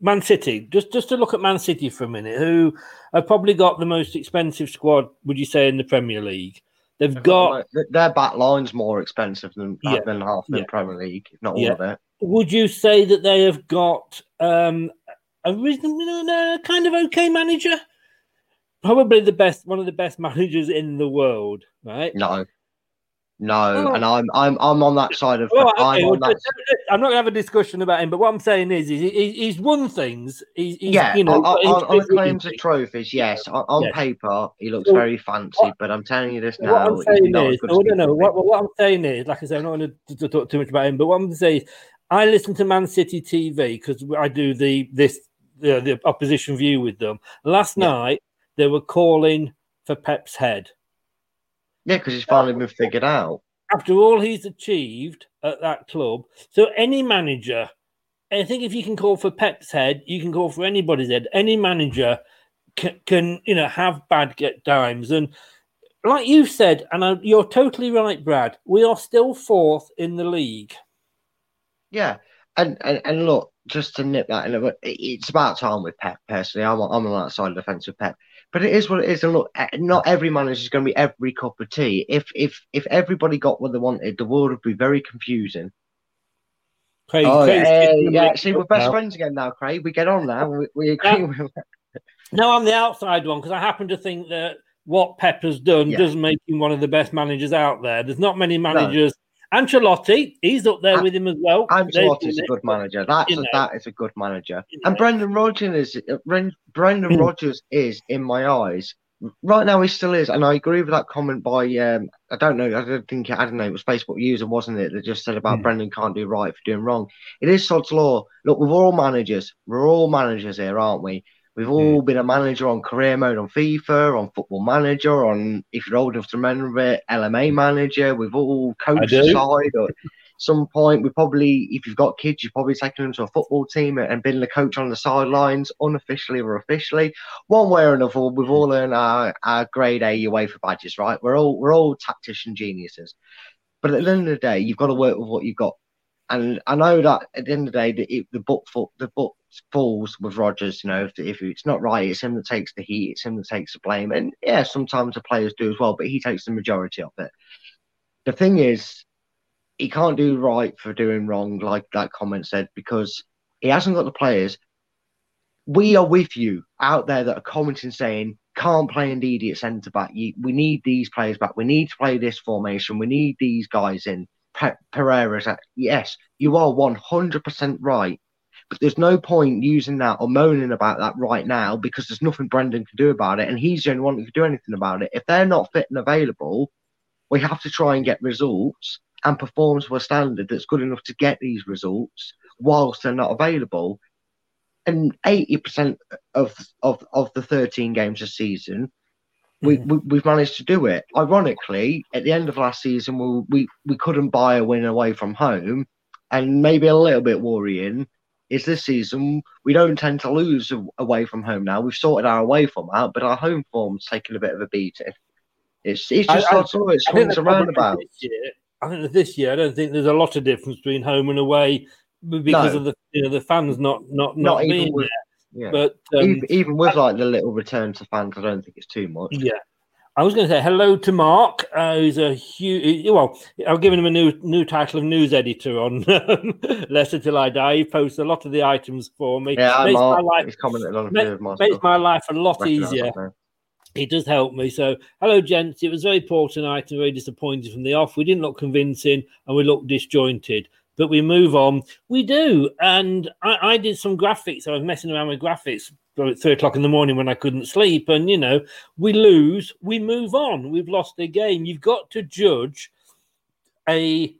Man City, just just to look at Man City for a minute, who have probably got the most expensive squad, would you say, in the Premier League? They've, They've got, got... Their back line's more expensive than, yeah, than half the yeah. Premier League, if not all yeah. of it. Would you say that they have got um, a reasonable, uh, kind of okay manager? Probably the best, one of the best managers in the world, right? No. No, oh. and I'm I'm I'm on that side of. Oh, okay. I'm, well, that... I'm not gonna have a discussion about him, but what I'm saying is, is he, he's won things. He's, he's, yeah, you know, on, on, on the claims of trophies, yes. Yeah. On, on yeah. paper, he looks well, very fancy, what, but I'm telling you this now. What I'm saying is, I don't know. What, what I'm saying is, like I say, I'm not going to talk too much about him, but what I'm going to say is, I listen to Man City T V because I do the this the, the opposition view with them. Last yeah. night they were calling for Pep's head. Yeah, because he's finally been figured out. After all he's achieved at that club. So any manager, I think if you can call for Pep's head, you can call for anybody's head. Any manager can, can you know, have bad get times. And like you said, and I, you're totally right, Brad, we are still fourth in the league. Yeah, and, and, and look, just to nip that in a bit, it's about time with Pep, personally. I'm, I'm on that side of the fence with Pep. But it is what it is. And look, not every manager is going to be every cup of tea. If if if everybody got what they wanted, the world would be very confusing. Craig, oh, Craig's yeah, yeah. See, we're best now. friends again now, Craig. We get on now. We, we agree with that. No, I'm the outside one because I happen to think that what Pep has done yeah. does make him one of the best managers out there. There's not many managers. No. Ancelotti, he's up there An- with him as well. Ancelotti's a good manager. That's a, that is a good manager. You know. And Brendan Rodgers is Brendan Rodgers is in my eyes right now. He still is, and I agree with that comment by um, I don't know. I don't think I don't know. It was Facebook user, wasn't it? That just said about mm. Brendan can't do right for doing wrong. It is sod's law. Look, we're all managers. We're all managers here, aren't we? We've all mm. been a manager on career mode on FIFA, on Football Manager, on, if you're old enough to remember it, L M A Manager. We've all coached the side or at some point. We probably, if you've got kids, you've probably taken them to a football team and been the coach on the sidelines, unofficially or officially. One way or another, we've all earned our, our grade A UEFA badges, right? We're all we're all tactician geniuses. But at the end of the day, you've got to work with what you've got. And I know that at the end of the day, the, the book the book falls with Rodgers. You know, if, if it's not right, it's him that takes the heat. It's him that takes the blame. And yeah, sometimes the players do as well, but he takes the majority of it. The thing is, he can't do right for doing wrong, like that comment said, because he hasn't got the players. We are with you out there that are commenting saying, can't play Ndidi at centre-back. We need these players back. We need to play this formation. We need these guys in. Pe- Pereira's at, yes, you are one hundred percent right, but there's no point using that or moaning about that right now because there's nothing Brendan can do about it, and he's the only one that can do anything about it. If they're not fit and available, we have to try and get results and perform to a standard that's good enough to get these results whilst they're not available. And eighty percent of of, of the thirteen games this season, We, we, we've managed to do it. Ironically, at the end of last season, we, we we couldn't buy a win away from home, and maybe a little bit worrying is this season we don't tend to lose away from home now. We've sorted our away form out, but our home form's taking a bit of a beating. It's it's just I, like I, it's swings around about. I think that this year, I don't think there's a lot of difference between home and away because no. of the you know, the fans not not, not, not being with, there. Yeah. But um, even, even with I, like the little return to fans, I don't think it's too much. Yeah. I was going to say hello to Mark, uh, who's a huge. Well, I've given him a new new title of news editor on um, Leicester Till I Die. He posts a lot of the items for me. Yeah, I'm my life, he's commented on a few of my stuff. Makes my life a lot easier. He does help me. So, hello, gents. It was very poor tonight and very disappointed from the off. We didn't look convincing and we looked disjointed, but we move on. We do. And I, I did some graphics. I was messing around with graphics at three o'clock in the morning when I couldn't sleep. And, you know, we lose, we move on. We've lost the game. You've got to judge a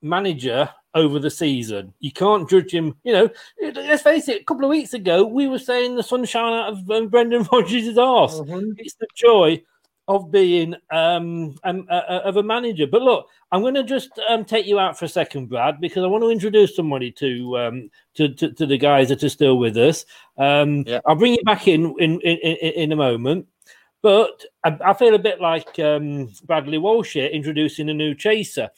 manager over the season. You can't judge him. You know, let's face it, a couple of weeks ago, we were saying the sunshine out of um, Brendan Rodgers' arse. Mm-hmm. It's the joy of being um, um uh, of a manager. But look, I'm going to just um, take you out for a second, Brad, because I want to introduce somebody to um to to, to the guys that are still with us. Um, yeah. I'll bring you back in in in, in a moment. But I, I feel a bit like um, Bradley Walsh here introducing a new chaser.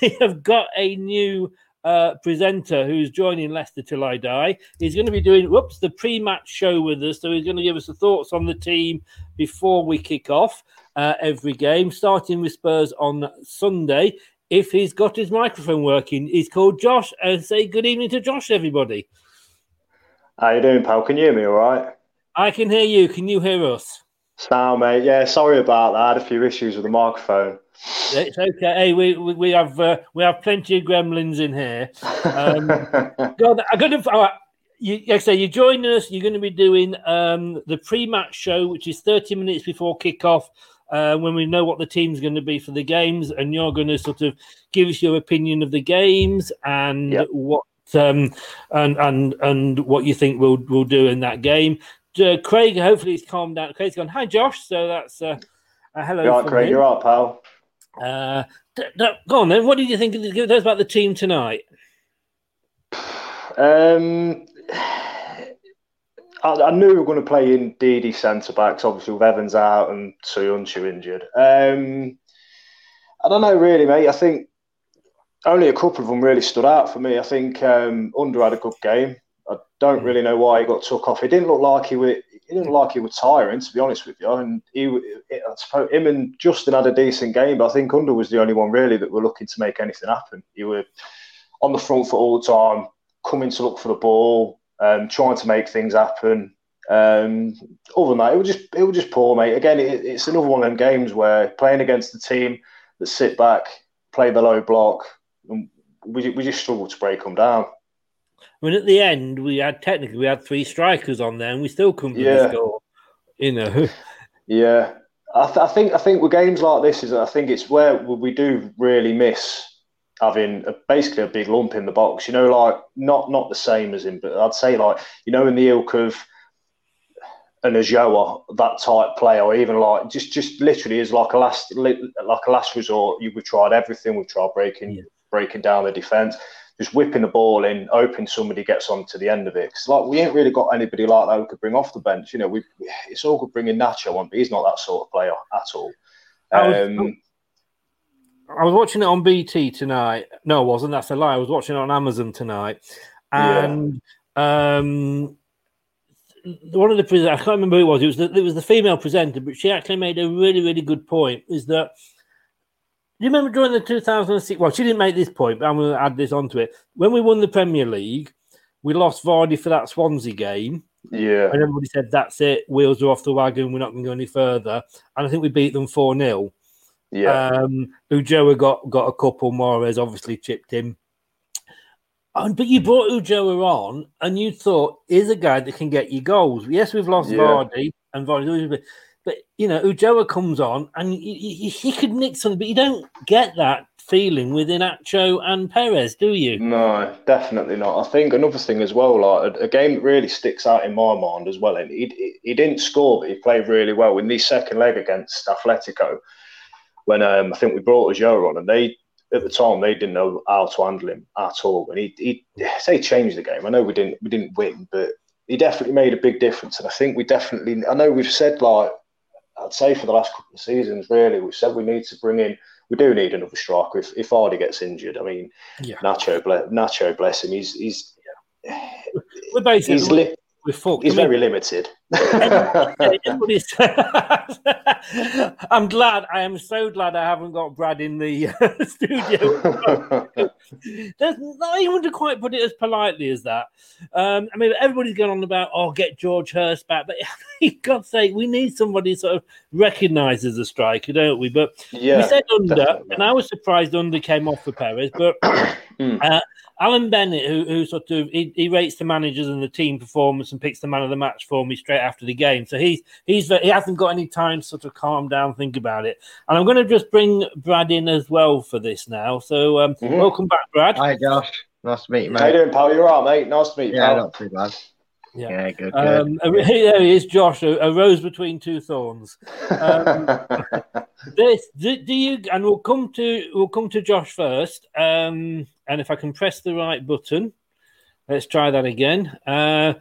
We have got a new uh, presenter who's joining Leicester Till I Die. He's going to be doing whoops the pre-match show with us. So he's going to give us the thoughts on the team before we kick off uh, every game, starting with Spurs on Sunday. If he's got his microphone working, he's called Josh. And say good evening to Josh, everybody. How you doing, pal? Can you hear me all right? I can hear you. Can you hear us? Sound, mate. Yeah, sorry about that. I had a few issues with the microphone. It's okay. Hey, we we, we have uh, we have plenty of gremlins in here. Um, God, I'm going to. Right, you, like I say, you're joining us. You're going to be doing um, the pre-match show, which is thirty minutes before kickoff, uh, when we know what the team's going to be for the games, and you're going to sort of give us your opinion of the games and yep. what um, and and and what you think we'll we'll do in that game. Uh, Craig, hopefully he's calmed down. Craig's gone, hi, Josh. So that's uh, a hello. You're right, Craig. Him. You're right, pal. Uh, d- d- go on, then. What did you think of the, those about the team tonight? Um, I, I knew we were going to play in Ndidi centre-backs, obviously, with Evans out and Suyuncu injured. Um, I don't know, really, mate. I think only a couple of them really stood out for me. I think um, Ünder had a good game. I don't really know why he got took off. He didn't look like he was. He didn't look like he was tiring, to be honest with you. And he, I suppose, him and Justin had a decent game, but I think Ünder was the only one really that were looking to make anything happen. He was on the front foot all the time, coming to look for the ball, um, trying to make things happen. Um, other than that, it was just it was just poor, mate. Again, it, it's another one of them games where playing against a team that sit back, play the low block, and we we just struggled to break them down. I mean, at the end, we had technically we had three strikers on there, and we still couldn't yeah. score. You know, yeah. I, th- I think I think with games like this is I think it's where we do really miss having a, basically a big lump in the box. You know, like not not the same as in, but I'd say like you know in the ilk of an Ajoa, that type player, or even like just just literally is like a last like a last resort. We've tried everything. We've tried breaking yeah. breaking down the defense. Just whipping the ball in, hoping somebody gets on to the end of it. Because like we ain't really got anybody like that who could bring off the bench. You know, we it's all good bringing Nacho on, but he's not that sort of player at all. Um, I, was, I was watching it on B T tonight. No, I wasn't. That's a lie. I was watching it on Amazon tonight, and yeah. um, one of the presenters, I can't remember who it was. It was the, it was the female presenter, but she actually made a really really good point. Is that you remember during the two thousand six? Well, she didn't make this point, but I'm going to add this onto it. When we won the Premier League, we lost Vardy for that Swansea game. Yeah. And everybody said, that's it. Wheels are off the wagon. We're not going to go any further. And I think we beat them four nil. Yeah. Um, Ujoa got, got a couple. Mahrez obviously chipped him. And, but you brought Ujoa on, and you thought, here's a guy that can get you goals. Yes, we've lost yeah. Vardy, and Vardy's always been... But, you know, Ujoa comes on and he, he, he could nick something, but you don't get that feeling with Iheanacho and Pérez, do you? No, definitely not. I think another thing as well, like a, a game that really sticks out in my mind as well, and he, he, he didn't score, but he played really well in the second leg against Atletico when um, I think we brought Ujoa on and they at the time, they didn't know how to handle him at all. And he, he they changed the game. I know we didn't we didn't win, but he definitely made a big difference. And I think we definitely, I know we've said, like, I'd say for the last couple of seasons, really, we've said we need to bring in, we do need another striker if, if Vardy gets injured. I mean, yeah. Nacho, Nacho, bless him, he's he's we're basically he's, li- we're fucked, he's very we? limited. I'm glad. I am so glad I haven't got Brad in the studio. There's not even to quite put it as politely as that. Um, I mean, everybody's going on about, oh, get George Hurst back, but God's sake, we need somebody sort of recognised as a striker, don't we? But yeah, we said Ünder, definitely. And I was surprised Ünder came off for Pérez, but mm. uh, Alan Bennett, who, who sort of he, he rates the managers and the team performance and picks the man of the match for me straight after the game, so he's he's he hasn't got any time to sort of calm down, think about it. And I'm going to just bring Brad in as well for this now. So um, mm-hmm. welcome back, Brad. Hi, Josh. Nice to meet you, mate. How you doing, pal? You're all right, mate. Nice to meet you. Yeah, pal. Not too bad. Yeah, yeah good. good. Um, there he is, Josh. A, a rose between two thorns. Um, this do, do you? And we'll come to we'll come to Josh first. Um, and if I can press the right button, let's try that again. Uh,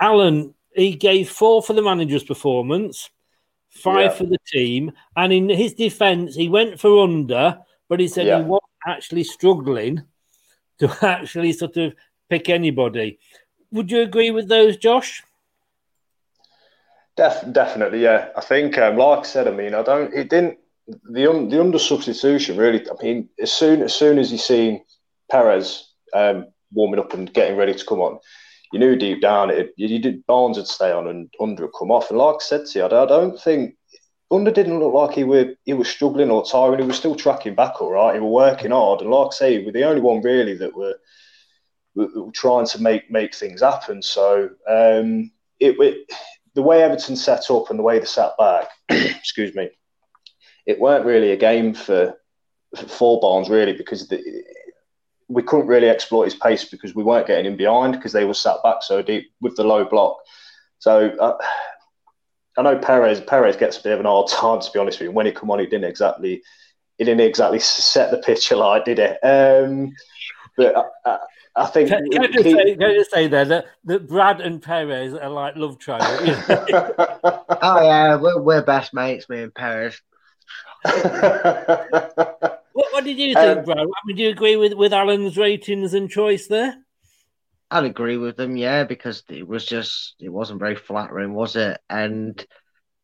Alan. He gave four for the manager's performance, five yeah. for the team. And in his defence, he went for Ünder, but he said yeah. he was actually struggling to actually sort of pick anybody. Would you agree with those, Josh? Def- definitely, yeah. I think, um, like I said, I mean, I don't... It didn't... The, un- the Ünder substitution, really... I mean, as soon as soon as he seen Pérez um, warming up and getting ready to come on, you knew deep down it. You did. Barnes would stay on and Ünder would come off. And like I said to you, I don't think Ünder didn't look like he was he was struggling or tiring. He was still tracking back all right. He was working hard. And like I say, he was the only one really that were, were trying to make make things happen. So um, it, it the way Everton set up and the way they sat back, excuse me, it weren't really a game for for Barnes really, because the. We couldn't really exploit his pace because we weren't getting him behind because they were sat back so deep with the low block. So uh, I know Pérez Pérez gets a bit of an hard time, to be honest with you. When he come on, he didn't exactly he didn't exactly set the picture like, did it? Um, but I, I, I think can, can, I just he, say, can I just say there that, that Brad and Pérez are like love triangle. Oh yeah, we're, we're best mates, me and Pérez. What, what did you think, um, bro? Would you agree with, with Alan's ratings and choice there? I'd agree with them, yeah, because it was just, it wasn't very flattering, was it? And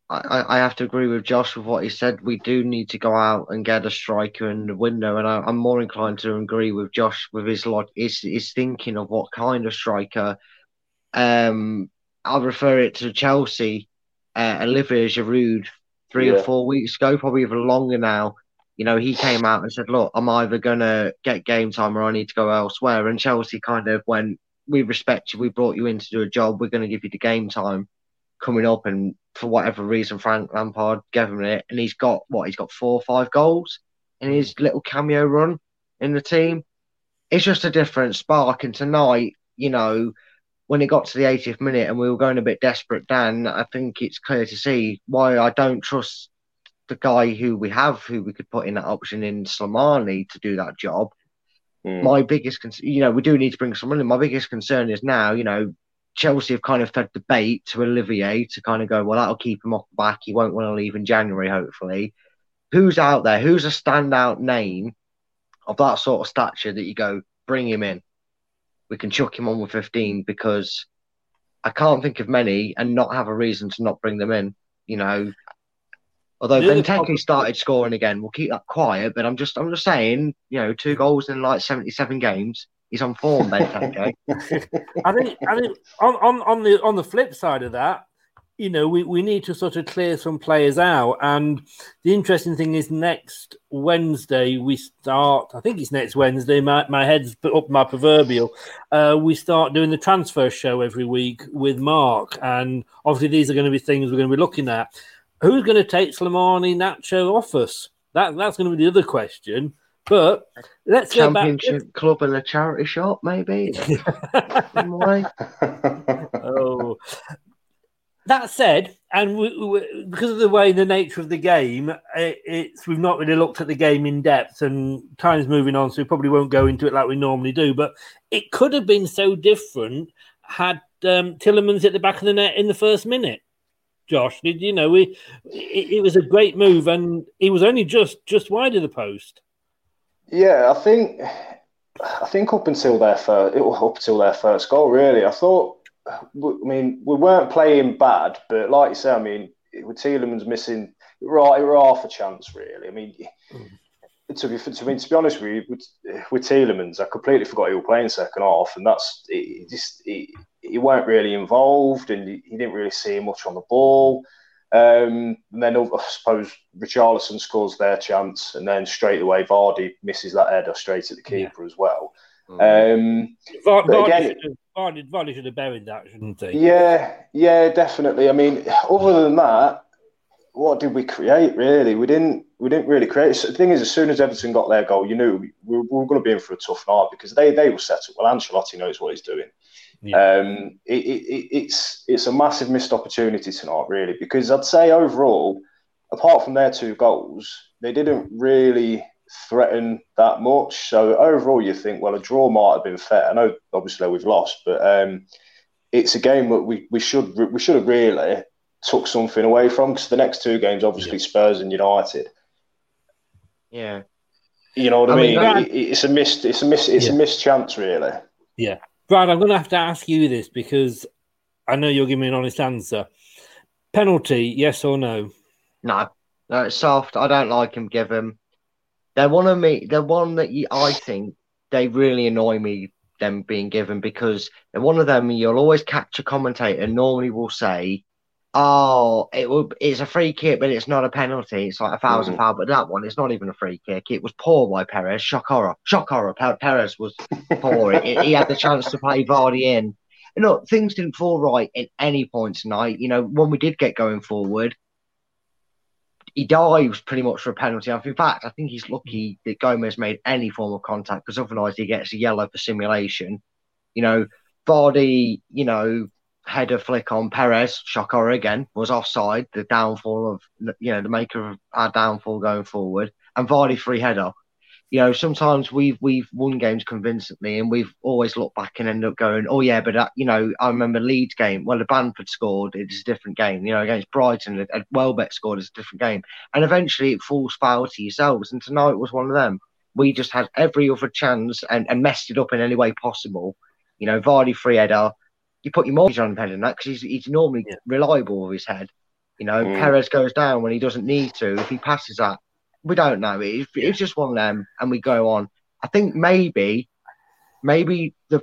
I, I have to agree with Josh with what he said. We do need to go out and get a striker in the window, and I, I'm more inclined to agree with Josh with his log, his, his thinking of what kind of striker. Um, I'll refer it to Chelsea, uh, Olivier Giroud, three yeah. or four weeks ago, probably even longer now. You know, he came out and said, look, I'm either going to get game time or I need to go elsewhere. And Chelsea kind of went, we respect you. We brought you in to do a job. We're going to give you the game time coming up. And for whatever reason, Frank Lampard gave him it. And he's got, what, he's got four or five goals in his little cameo run in the team. It's just a different spark. And tonight, you know, when it got to the eightieth minute and we were going a bit desperate, Dan, I think it's clear to see why I don't trust the guy who we have, who we could put in that option in Slimani to do that job. Mm. My biggest concern, you know, we do need to bring someone in. My biggest concern is now, you know, Chelsea have kind of fed the bait to Olivier to kind of go, well, that'll keep him off the back. He won't want to leave in January, hopefully. Who's out there? Who's a standout name of that sort of stature that you go, bring him in? We can chuck him on with fifteen because I can't think of many and not have a reason to not bring them in, you know. Although Benteke started scoring again, we'll keep that quiet. But I'm just, I'm just saying, you know, two goals in like seventy-seven games. He's on form, Benteke. I think, I think, on, on, on the on the flip side of that, you know, we, we need to sort of clear some players out. And the interesting thing is, next Wednesday we start. I think it's next Wednesday. My my head's up my proverbial. Uh, we start doing the transfer show every week with Mark, and obviously these are going to be things we're going to be looking at. Who's going to take Slimani, Nacho off us? That, that's going to be the other question. But let's go back. Championship club and a charity shop, maybe. Oh, That said, and we, we, because of the way the nature of the game, it, it's we've not really looked at the game in depth, and time's moving on, so we probably won't go into it like we normally do. But it could have been so different had um, Tielemans at the back of the net in the first minute. Josh, did you know we? It, it was a great move, and he was only just just wide of the post. Yeah, I think I think up until their first, up until their first goal, really, I thought. I mean, we weren't playing bad, but like you say, I mean, with Tielemans missing, right, it were half a chance, really. I mean, mm. to, be, to, I mean to be honest with you, with, with Tielemans, I completely forgot he was playing second half, and that's he just he, he weren't really involved, and he, he didn't really see much on the ball. Um, and then I suppose Richarlison scores their chance, and then straight away Vardy misses that header straight at the keeper yeah. as well. Um, Var- Vardy, again, should have, Vardy, Vardy should have buried that, shouldn't he? Yeah, yeah, definitely. I mean, other than that, what did we create? Really, we didn't. We didn't really create. The thing is, as soon as Everton got their goal, you knew we, we were going to be in for a tough night because they they were set up. Well, Ancelotti knows what he's doing. Yeah. Um, it, it, it's it's a massive missed opportunity tonight, really, because I'd say overall, apart from their two goals, they didn't really threaten that much. So overall you think, well, a draw might have been fair. I know obviously we've lost, but um, it's a game that we, we should we should have really took something away from, because the next two games obviously yeah. Spurs and United. Yeah. You know what I, I mean? mean Brad, it, it's a missed it's a miss it's yeah. a missed chance really. Yeah. Brad, I'm gonna have to ask you this because I know you'll give me an honest answer. Penalty, yes or no? No. No, it's soft. I don't like him, give him. They're one of me. They're one that you, I think they really annoy me. Them being given, because they're one of them. You'll always catch a commentator normally will say, "Oh, it will. It's a free kick, but it's not a penalty. It's like a foul's mm. a foul, but that one, it's not even a free kick. It was poor by Pérez. Shock horror. Shock horror. Pérez was poor. it, it, he had the chance to play Vardy in. You know, things didn't fall right at any point tonight. You know, when we did get going forward." He dives pretty much for a penalty. In fact, I think he's lucky that Gomez made any form of contact, because otherwise he gets a yellow for simulation. You know, Vardy, you know, header flick on Pérez, shock horror again, was offside, the downfall of, you know, the maker of our downfall going forward, and Vardy free header. You know, sometimes we've we've won games convincingly, and we've always looked back and end up going, oh yeah, but uh, you know, I remember Leeds game. Well, the Banford scored; it's a different game. You know, against Brighton, Welbeck scored; it's a different game. And eventually, it falls foul to yourselves. And tonight was one of them. We just had every other chance and, and messed it up in any way possible. You know, Vardy free header. You put your mortgage on his head in that, because he's he's normally yeah. reliable with his head. You know, mm. Pérez goes down when he doesn't need to. If he passes that. We don't know. It's, it's just one of them, and we go on. I think maybe, maybe the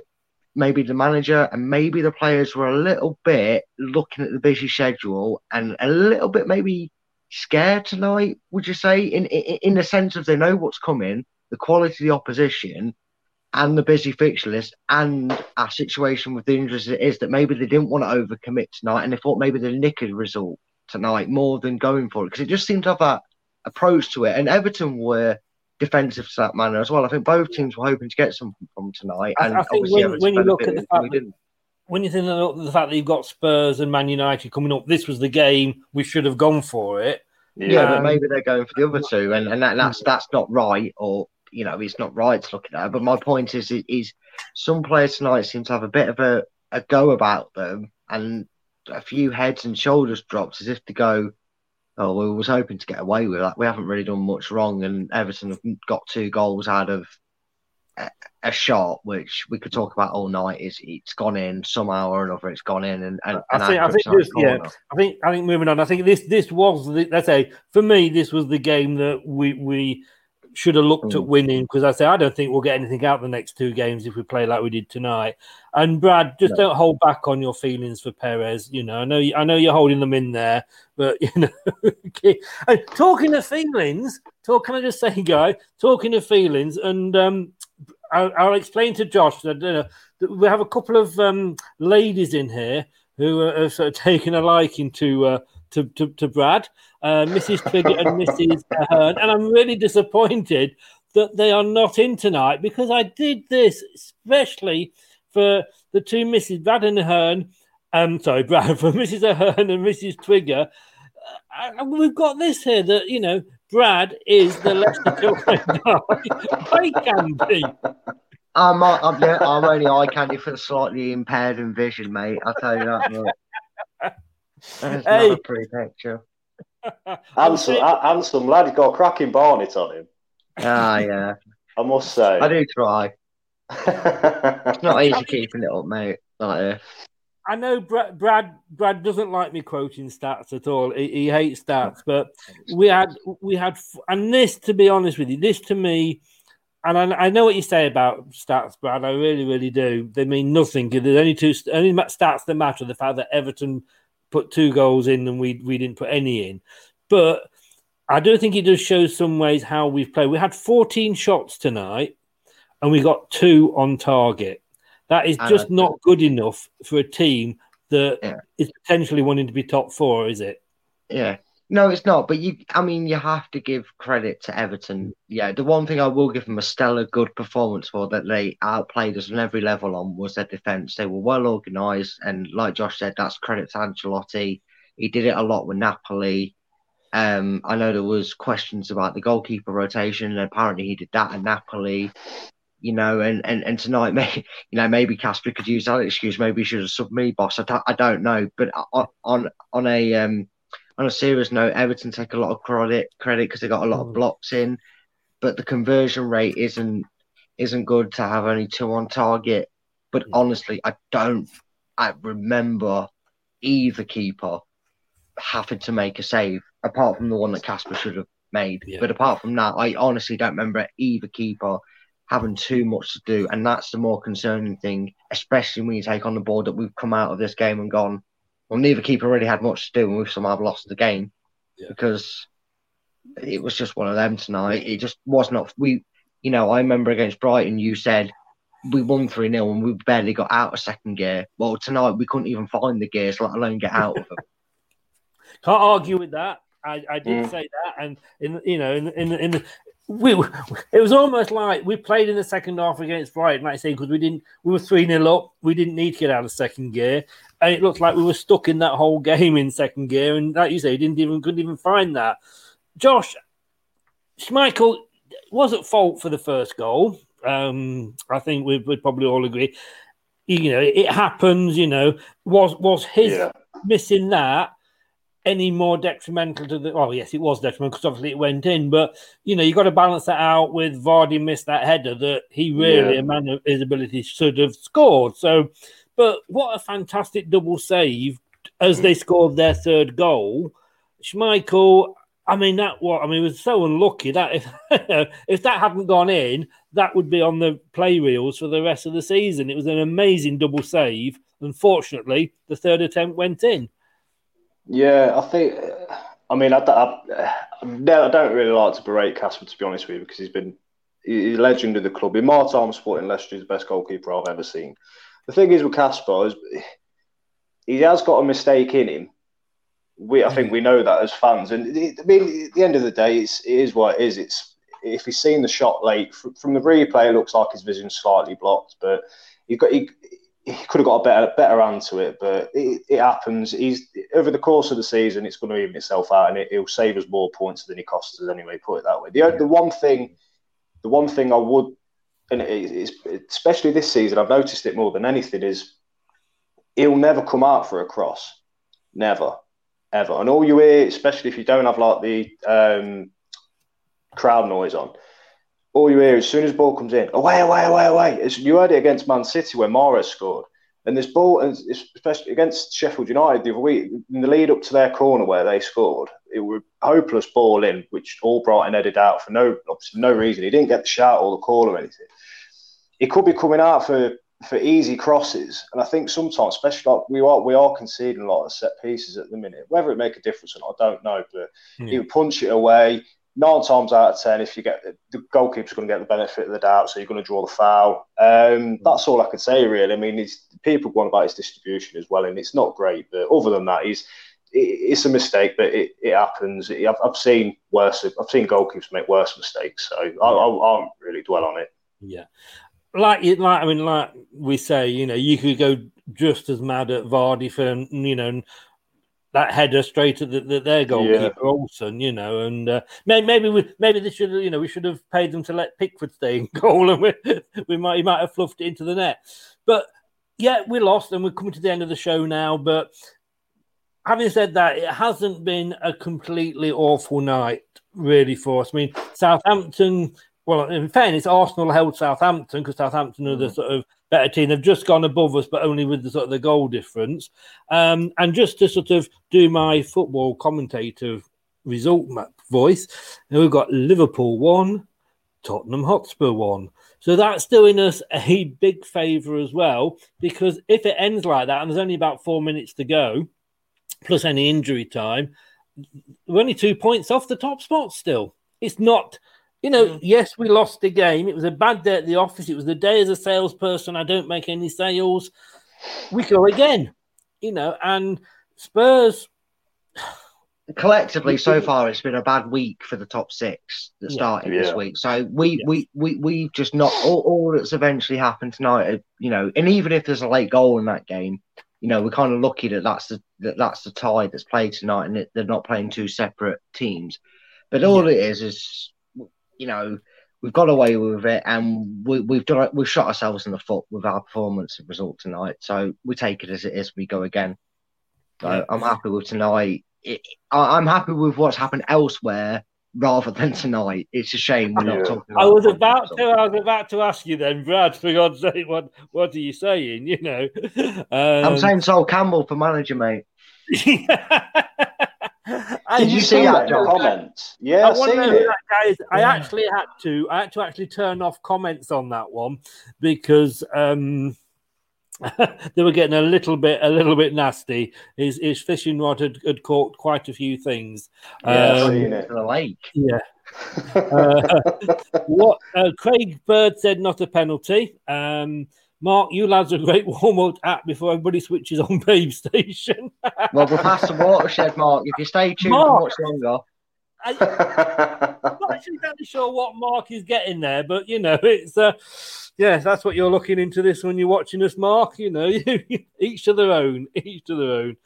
maybe the manager and maybe the players were a little bit looking at the busy schedule and a little bit maybe scared tonight. Would you say, in in, in the sense of they know what's coming, the quality of the opposition, and the busy fixture list, and our situation with the injuries it is, that maybe they didn't want to overcommit tonight, and they thought maybe they'd nick a result tonight more than going for it, because it just seemed to have that approach to it, and Everton were defensive to that manner as well. I think both teams were hoping to get something from tonight. And I, I think when, when you look at the fact that, when you think of the fact that you've got Spurs and Man United coming up, this was the game we should have gone for it. Yeah, um, but maybe they're going for the other two, and, and that, that's that's not right, or you know, it's not right to look at that. But my point is, is some players tonight seem to have a bit of a, a go about them, and a few heads and shoulders dropped as if to go, oh, we was hoping to get away with that. We haven't really done much wrong, and Everton have got two goals out of a, a shot, which we could talk about all night. Is it's gone in somehow or another? It's gone in, and, and I think, I think this, yeah, I think I think moving on. I think this this was the, let's say for me this was the game that we we should have looked mm. at winning, because I say I don't think we'll get anything out the next two games if we play like we did tonight. And Brad, just no. don't hold back on your feelings for Pérez. You know, I know, I know you're holding them in there, but you know. okay. And talking of feelings, talk, can I just say, guys? Talking of feelings, and um, I, I'll explain to Josh that, uh, that we have a couple of um, ladies in here who are, are sort of taking a liking to uh, to, to to Brad, uh, Missus Twigger and Missus Ahern, and I'm really disappointed that they are not in tonight, because I did this especially for the two Missus Brad and Ahern, Um, sorry, Brad, for Missus Ahern and Missus Twigger. Uh, we've got this here that, you know, Brad is the Leicester Till I Die eye candy. I'm, I'm, yeah, I'm only eye candy for the slightly impaired in vision, mate. I'll tell you that. Look. That is hey. not a pretty picture. Handsome, handsome lad. He's got a cracking barnet on him. Ah, yeah. I must say. I do try. It's not easy keeping it up, mate. Like this. I know Brad, Brad Brad doesn't like me quoting stats at all. He, he hates stats, but we had we had and this, to be honest with you, this to me, and I, I know what you say about stats, Brad. I really, really do. They mean nothing. There's only two only stats that matter. The fact that Everton put two goals in and we we didn't put any in, but I do think it does show some ways how we've played. We had fourteen shots tonight, and we got two on target. That is just not good enough for a team that yeah. is potentially wanting to be top four, is it? Yeah. No, it's not. But, you, I mean, you have to give credit to Everton. Yeah, the one thing I will give them a stellar good performance for that they outplayed us on every level on was their defence. They were well organised. And like Josh said, that's credit to Ancelotti. He did it a lot with Napoli. Um, I know there was questions about the goalkeeper rotation, and apparently he did that at Napoli. You know, and, and, and tonight, maybe, you know, maybe Kasper could use that excuse. Maybe he should have subbed me, boss. I, t- I don't know. But on on a um, on a serious note, Everton take a lot of credit credit because they got a lot of blocks in, but the conversion rate isn't isn't good to have only two on target. But honestly, I don't I remember either keeper having to make a save apart from the one that Kasper should have made. Yeah. But apart from that, I honestly don't remember either keeper having too much to do, and that's the more concerning thing, especially when you take on the board that we've come out of this game and gone, well, neither keeper really had much to do, and we've somehow lost the game yeah. because it was just one of them tonight. It just was not. We, you know, I remember against Brighton, you said we won three nil and we barely got out of second gear. Well, tonight we couldn't even find the gears, let alone get out of them. Can't argue with that. I, I did yeah. say that, and in you know, in in in. The, We, it was almost like we played in the second half against Brighton, like I say, because we didn't. We were three nil up. We didn't need to get out of second gear, and it looked like we were stuck in that whole game in second gear. And like you say, we didn't even couldn't even find that. Josh Schmeichel was at fault for the first goal. Um, I think we would probably all agree. You know, it happens. You know, was was his yeah. missing that any more detrimental to the... Oh, yes, it was detrimental because obviously it went in. But, you know, you've got to balance that out with Vardy missed that header that he really, yeah. a man of his ability, should have scored. So, but what a fantastic double save as they scored their third goal. Schmeichel, I mean, that what I mean, was so unlucky that if, if that hadn't gone in, that would be on the play reels for the rest of the season. It was an amazing double save. Unfortunately, the third attempt went in. Yeah, I think, I mean, I, I, I don't really like to berate Kasper, to be honest with you, because he's been he's a legend of the club. In my time supporting Leicester, he's the best goalkeeper I've ever seen. The thing is with Kasper, is he has got a mistake in him. We, I think we know that as fans. And it, I mean, at the end of the day, it's, it is what it is. It's, if he's seen the shot late, from the replay, it looks like his vision's slightly blocked, but you've got... He, He could have got a better better hand to it, but it, it happens. He's over the course of the season, it's going to even itself out, and it, it'll save us more points than he costs us anyway. Put it that way. The, yeah. the one thing, the one thing I would, and it, it's, especially this season, I've noticed it more than anything is he'll never come out for a cross, never, ever. And all you hear, especially if you don't have like the um, crowd noise on. All you hear as soon as ball comes in, away, away, away, away. It's, you heard it against Man City where Mahrez scored. And this ball, and especially against Sheffield United the other week, in the lead up to their corner where they scored, it was a hopeless ball in, which Albrighton headed out for no obviously no reason. He didn't get the shout or the call or anything. It could be coming out for, for easy crosses. And I think sometimes, especially like we are we are conceding a lot of set pieces at the minute. Whether it make a difference or not, I don't know. But mm. he would punch it away. Nine times out of ten, if you get the goalkeeper's going to get the benefit of the doubt, so you're going to draw the foul. Um, that's all I could say, really. I mean, it's, people go on about his distribution as well, and it's not great. But other than that, he's it, it's a mistake, but it, it happens. It, I've, I've seen worse. I've seen goalkeepers make worse mistakes, so I, I, I don't really dwell on it. Yeah, like like I mean, like we say, you know, you could go just as mad at Vardy for, you know, that header straight at the, the, their goalkeeper, yeah. Olsen, you know, and uh, maybe maybe we, maybe this should, you know, we should have paid them to let Pickford stay in goal, and we, we might he might have fluffed it into the net. But yeah, we lost, and we're coming to the end of the show now. But having said that, it hasn't been a completely awful night, really, for us. I mean, Southampton. Well, in fairness, Arsenal held Southampton because Southampton are the sort of better team. They've just gone above us, but only with the sort of the goal difference. Um, and just to sort of do my football commentator result map voice, we've got Liverpool one, Tottenham Hotspur one. So that's doing us a big favour as well, because if it ends like that, and there's only about four minutes to go, plus any injury time, we're only two points off the top spot still. It's not... You know, yes, we lost the game. It was a bad day at the office. It was the day as a salesperson. I don't make any sales. We go again, you know, and Spurs... Collectively, so far, it's been a bad week for the top six that started yeah. this week. So we, yeah. we, we, we just not... All, all that's eventually happened tonight, you know, and even if there's a late goal in that game, you know, we're kind of lucky that that's the, that that's the tie that's played tonight and that they're not playing two separate teams. But all yeah. it is is... You know, we've got away with it, and we, we've done, we've shot ourselves in the foot with our performance and result tonight. So we take it as it is. We go again. So yeah. I'm happy with tonight. It, I, I'm happy with what's happened elsewhere rather than tonight. It's a shame we're not yeah. talking. About I was about to. I was about to ask you then, Brad. For God's sake, what what are you saying? You know, um... I'm saying Sol Campbell for manager, mate. I Did you see that comments? Yeah, I, seen it. That is, I yeah. actually had to. I had to actually turn off comments on that one because um, they were getting a little bit, a little bit nasty. His, his fishing rod had, had caught quite a few things. Yeah, um, I've seen it. To the lake. Yeah. uh, what uh, Craig Bird said, not a penalty. Um, Mark, you lads are a great warm-up app before everybody switches on Babe Station. Well, we're past the watershed, Mark. If you stay tuned Mark, for much longer. I, I'm not actually exactly sure what Mark is getting there, but, you know, it's, uh, yeah, that's what you're looking into this when you're watching us, Mark. You know, each to their own, each to their own.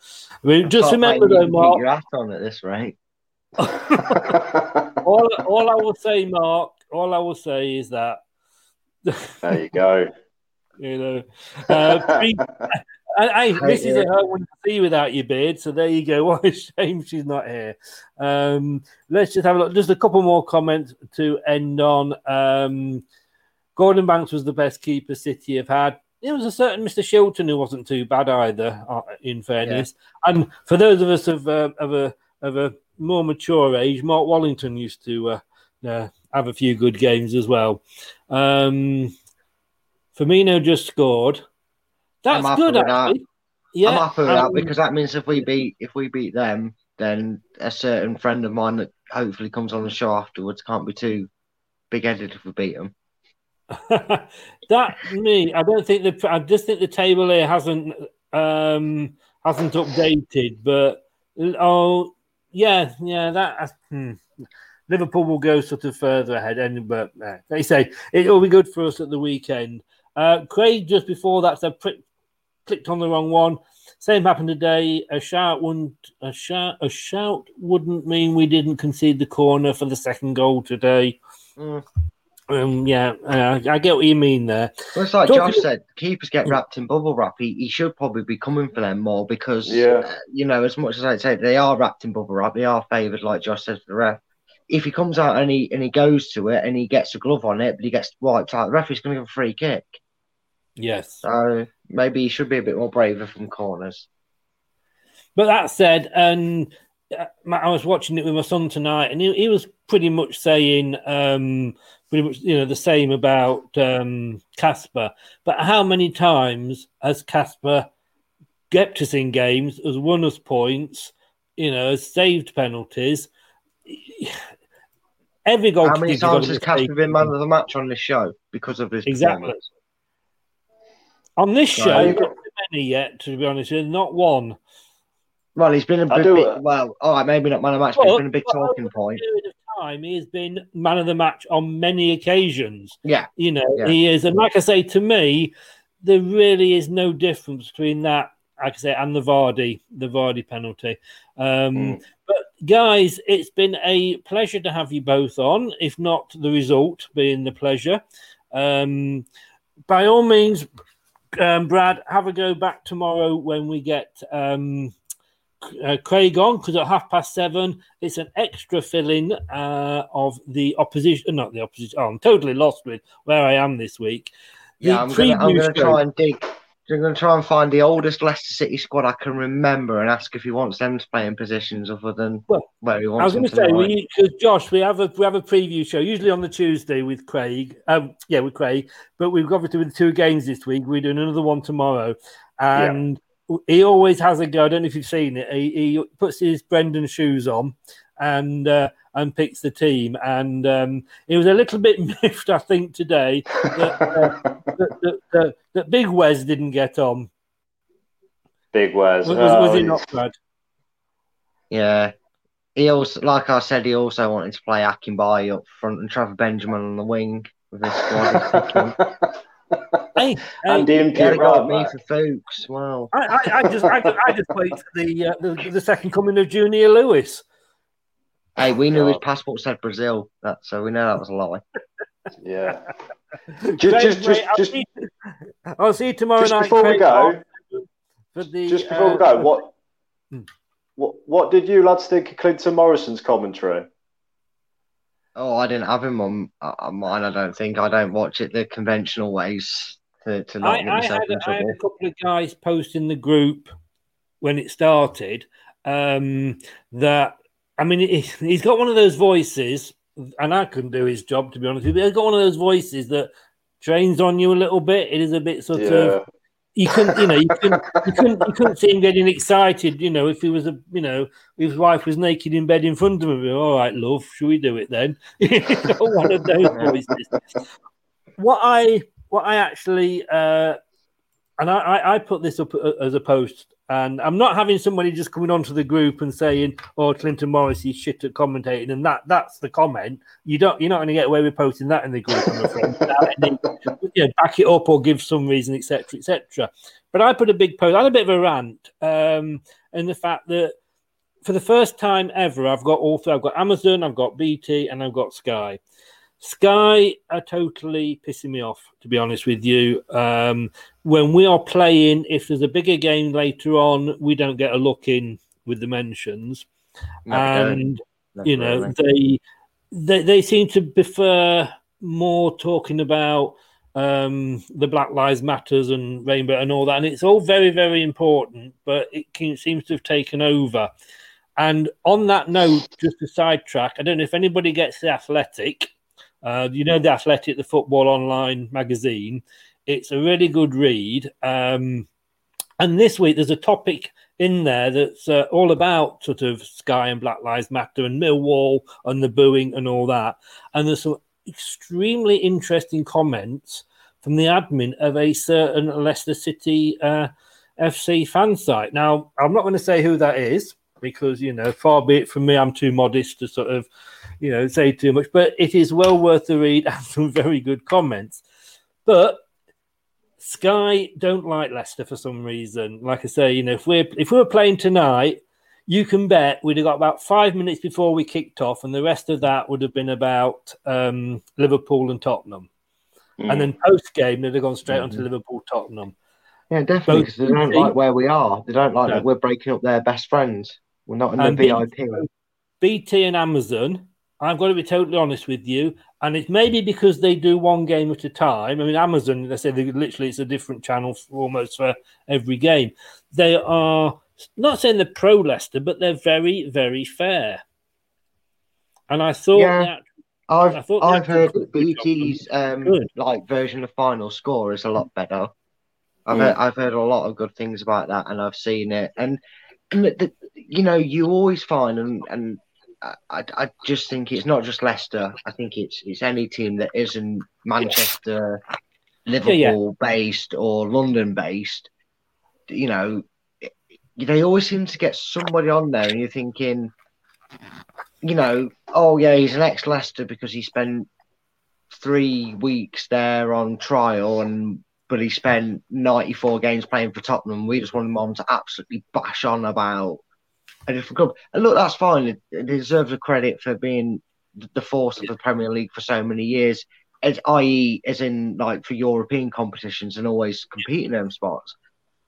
I mean, I just remember, though, Mark. You're at on at this rate. all, all I will say, Mark, all I will say is that. There you go. You know, uh, I, I, Mrs. at her wouldn't see without your beard, so there you go. What a shame she's not here. Um, let's just have a look. Just a couple more comments to end on. Um, Gordon Banks was the best keeper City have had. There was a certain Mister Shilton who wasn't too bad either, in fairness. Yeah. And for those of us of uh, of a of a more mature age, Mark Wallington used to uh, uh, have a few good games as well. Um, Firmino just scored. That's I'm good, actually. That. Yeah, I'm happy with um, that because that means if we beat if we beat them, then a certain friend of mine that hopefully comes on the show afterwards can't be too big-headed if we beat them. that me, I don't think the I just think the table here hasn't um, hasn't updated, but oh yeah, yeah that. Hmm. Liverpool will go sort of further ahead, and but uh, they say it'll be good for us at the weekend. Uh, Craig, just before that, said prick, clicked on the wrong one. Same happened today. A shout wouldn't a shout a shout wouldn't mean we didn't concede the corner for the second goal today. Mm. Um, yeah, uh, I get what you mean there. Well, it's like Talk Josh to... said, keepers get wrapped in bubble wrap. He, he should probably be coming for them more because yeah. uh, you know, as much as I say they are wrapped in bubble wrap, they are favoured, like Josh said, for the ref. If he comes out and he and he goes to it and he gets a glove on it, but he gets wiped out, the referee's going to give a free kick. Yes. So maybe he should be a bit more braver from corners. But that said, and um, I was watching it with my son tonight, and he, he was pretty much saying, um, pretty much, you know, the same about um, Kasper. But how many times has Kasper kept us in games, has won us points, you know, has saved penalties? Every goal. How many times has Kasper been man of the match on this show because of his exactly. performance? On this show, right. Not many yet, to be honest. Not one. Well, he's been a big, big well. All right, maybe not man of the match, but, but he's been a big talking over point. Period of time, he has been man of the match on many occasions. Yeah, you know, yeah. he is, and like I say, to me, there really is no difference between that, like I say, and the Vardy, the Vardy penalty. Um, mm. But guys, it's been a pleasure to have you both on, if not the result being the pleasure. Um, by all means, um, Brad, have a go back tomorrow when we get um, uh, Craig on, because at half past seven, it's an extra fill-in uh, of the opposition. Not the opposition. Oh, I'm totally lost with where I am this week. Yeah, the I'm going to try and dig. I'm going to try and find the oldest Leicester City squad I can remember and ask if he wants them to play in positions other than well, where he wants. I was going to say, we, cause Josh, we have a we have a preview show usually on the Tuesday with Craig. Um, yeah, with Craig, but we've got to do two games this week. We're doing another one tomorrow, and yeah. he always has a go. I don't know if you've seen it. He, he puts his Brendan shoes on and uh, and picks the team. And um, it was a little bit miffed, I think, today that, uh, that, that, that, that Big Wes didn't get on. Big Wes. Was, was, was oh, he not bad? Yeah. He also, like I said, he also wanted to play Akinbaye up front and Trevor Benjamin on the wing with his squad. Hey, and um, got right, me for Fuchs. Wow. I, I, I just, I, I just played the, uh, the the second coming of Junior Lewis. Hey, we knew his passport said Brazil, that, so we know that was a lie. Yeah. just, Craig, just, just, I'll, just, see you, I'll see you tomorrow just night. Before Craig, we go, for the, just before uh, we go, what, hmm. what, what did you lads think of Clinton Morrison's commentary? Oh, I didn't have him on, on mine. I don't think I don't watch it the conventional ways to, to not I, get myself I had, in trouble. I had a couple of guys post in the group when it started um, that. I mean, he's got one of those voices, and I couldn't do his job, to be honest with you, but he's got one of those voices that trains on you a little bit. It is a bit sort yeah. of... You couldn't, you know, you couldn't, you couldn't, you couldn't see him getting excited, you know, if he was a, you know, his wife was naked in bed in front of him. All right, love, should we do it then? One of those voices. What I, what I actually... Uh, and I, I put this up as a post, and I'm not having somebody just coming onto the group and saying, "Oh, Clinton Morris is shit at commentating," and that—that's the comment. You don't—you're not going to get away with posting that in the group, I'm afraid. Then, you know, back it up or give some reason, et cetera, et cetera. But I put a big post. I had a bit of a rant, um, and the fact that for the first time ever, I've got all three. I've got Amazon, I've got B T, and I've got Sky. Sky are totally pissing me off, to be honest with you. Um, when we are playing, if there's a bigger game later on, we don't get a look in with the mentions. No, and, no, you know, no. they, they they seem to prefer more talking about um, the Black Lives Matters and Rainbow and all that. And it's all very, very important, but it can, seems to have taken over. And on that note, just to sidetrack, I don't know if anybody gets The Athletic. Uh, you know, The Athletic, the football online magazine. It's a really good read. Um, and this week there's a topic in there that's uh, all about sort of Sky and Black Lives Matter and Millwall and the booing and all that. And there's some extremely interesting comments from the admin of a certain Leicester City uh, F C fan site. Now, I'm not going to say who that is, because, you know, far be it from me, I'm too modest to sort of, you know, say too much. But it is well worth the read and some very good comments. But Sky don't like Leicester for some reason. Like I say, you know, if we're if we were playing tonight, you can bet we'd have got about five minutes before we kicked off, and the rest of that would have been about um, Liverpool and Tottenham. Mm. And then post-game, they'd have gone straight mm. on to Liverpool-Tottenham. Yeah, definitely, because they don't like where we are. They don't like no. that we're breaking up their best friends. We're not in the V I P. B T and Amazon, I've got to be totally honest with you, and it's maybe because they do one game at a time. I mean, Amazon, they say they literally it's a different channel for almost for every game. They are, not saying they're pro-Leicester, but they're very, very fair. And I thought yeah, that... I've, I thought I've heard that B T's um, like version of final score is a lot better. I've, yeah. heard, I've heard a lot of good things about that, and I've seen it. And, and the, you know, you always find, and, and I, I just think it's not just Leicester. I think it's it's any team that isn't Manchester, yeah. Liverpool-based yeah, yeah. or London-based. You know, they always seem to get somebody on there, and you're thinking, you know, oh, yeah, he's an ex-Leicester because he spent three weeks there on trial and but he spent ninety-four games playing for Tottenham. We just wanted him to absolutely bash on about a different club. And look, that's fine. It, it deserves a credit for being the force of the Premier League for so many years, as that is as in like for European competitions and always competing in them spots.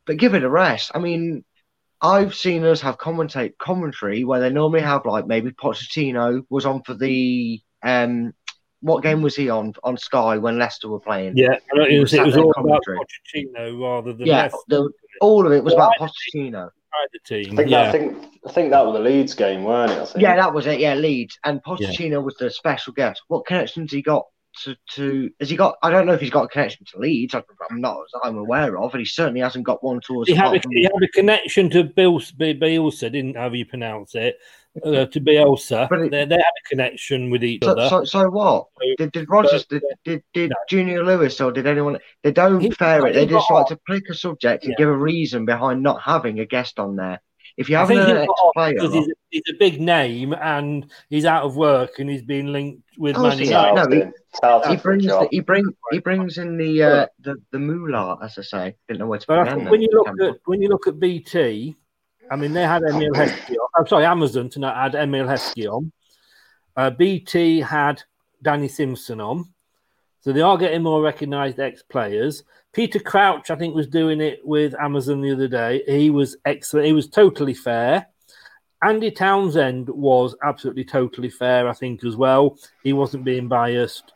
But give it a rest. I mean, I've seen us have commentate commentary where they normally have like maybe Pochettino was on for the um. What game was he on on Sky when Leicester were playing? Yeah, I know, it was, it was all commentary about Pochettino rather than yeah. The, all of it was well, about Pochettino. The team. I think, yeah. that, I think I think that was the Leeds game, weren't it? I think. Yeah, that was it. Yeah, Leeds, and Pochettino yeah. was the special guest. What connections he got to, to? Has he got? I don't know if he's got a connection to Leeds. I'm not. I'm aware of, and he certainly hasn't got one towards. He had, a, he had a connection to Bielsa, Bielsa, didn't however you pronounce it. Uh, to Bielsa, but it, they, they had a connection with each so, other. So, so what? Did, did Rodgers, did, did, did no. Junior Lewis, or did anyone? They don't he, fair it. They just like to pick a subject yeah. and give a reason behind not having a guest on there. If you haven't heard player, because he's, he's a big name and he's out of work and he's been linked with oh, Manny. No, no, he, he brings the, he brings he brings in the uh, the the moolah, as I say. Didn't know where to put it. When you look at when you look at B T. I mean, they had Emil Heskey on. I'm sorry, Amazon tonight had Emil Heskey on. Uh, B T had Danny Simpson on. So they are getting more recognised ex-players. Peter Crouch, I think, was doing it with Amazon the other day. He was excellent. He was totally fair. Andy Townsend was absolutely totally fair, I think, as well. He wasn't being biased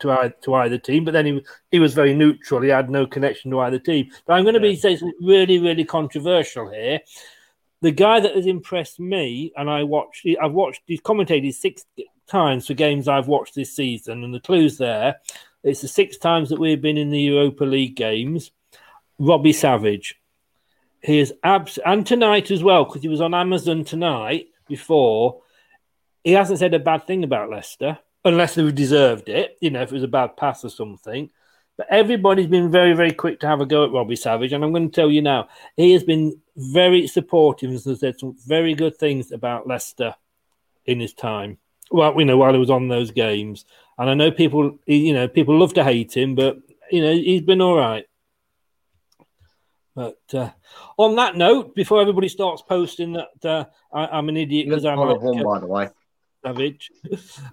to either, to either team, but then he, he was very neutral. He had no connection to either team. But I'm going to be saying something really, really controversial here. The guy that has impressed me, and I watched, I've watched, he's commentated six times for games I've watched this season, and the clue's there. It's the six times that we've been in the Europa League games. Robbie Savage. He is abs- and tonight as well, because he was on Amazon tonight before. He hasn't said a bad thing about Leicester, unless they deserved it, you know, if it was a bad pass or something. But everybody's been very, very quick to have a go at Robbie Savage. And I'm going to tell you now, he has been very supportive and has said some very good things about Leicester in his time. Well, you know, while he was on those games. And I know people, you know, people love to hate him, but, you know, he's been all right. But uh, on that note, before everybody starts posting that uh, I, I'm an idiot because I'm a one, by the way. Savage.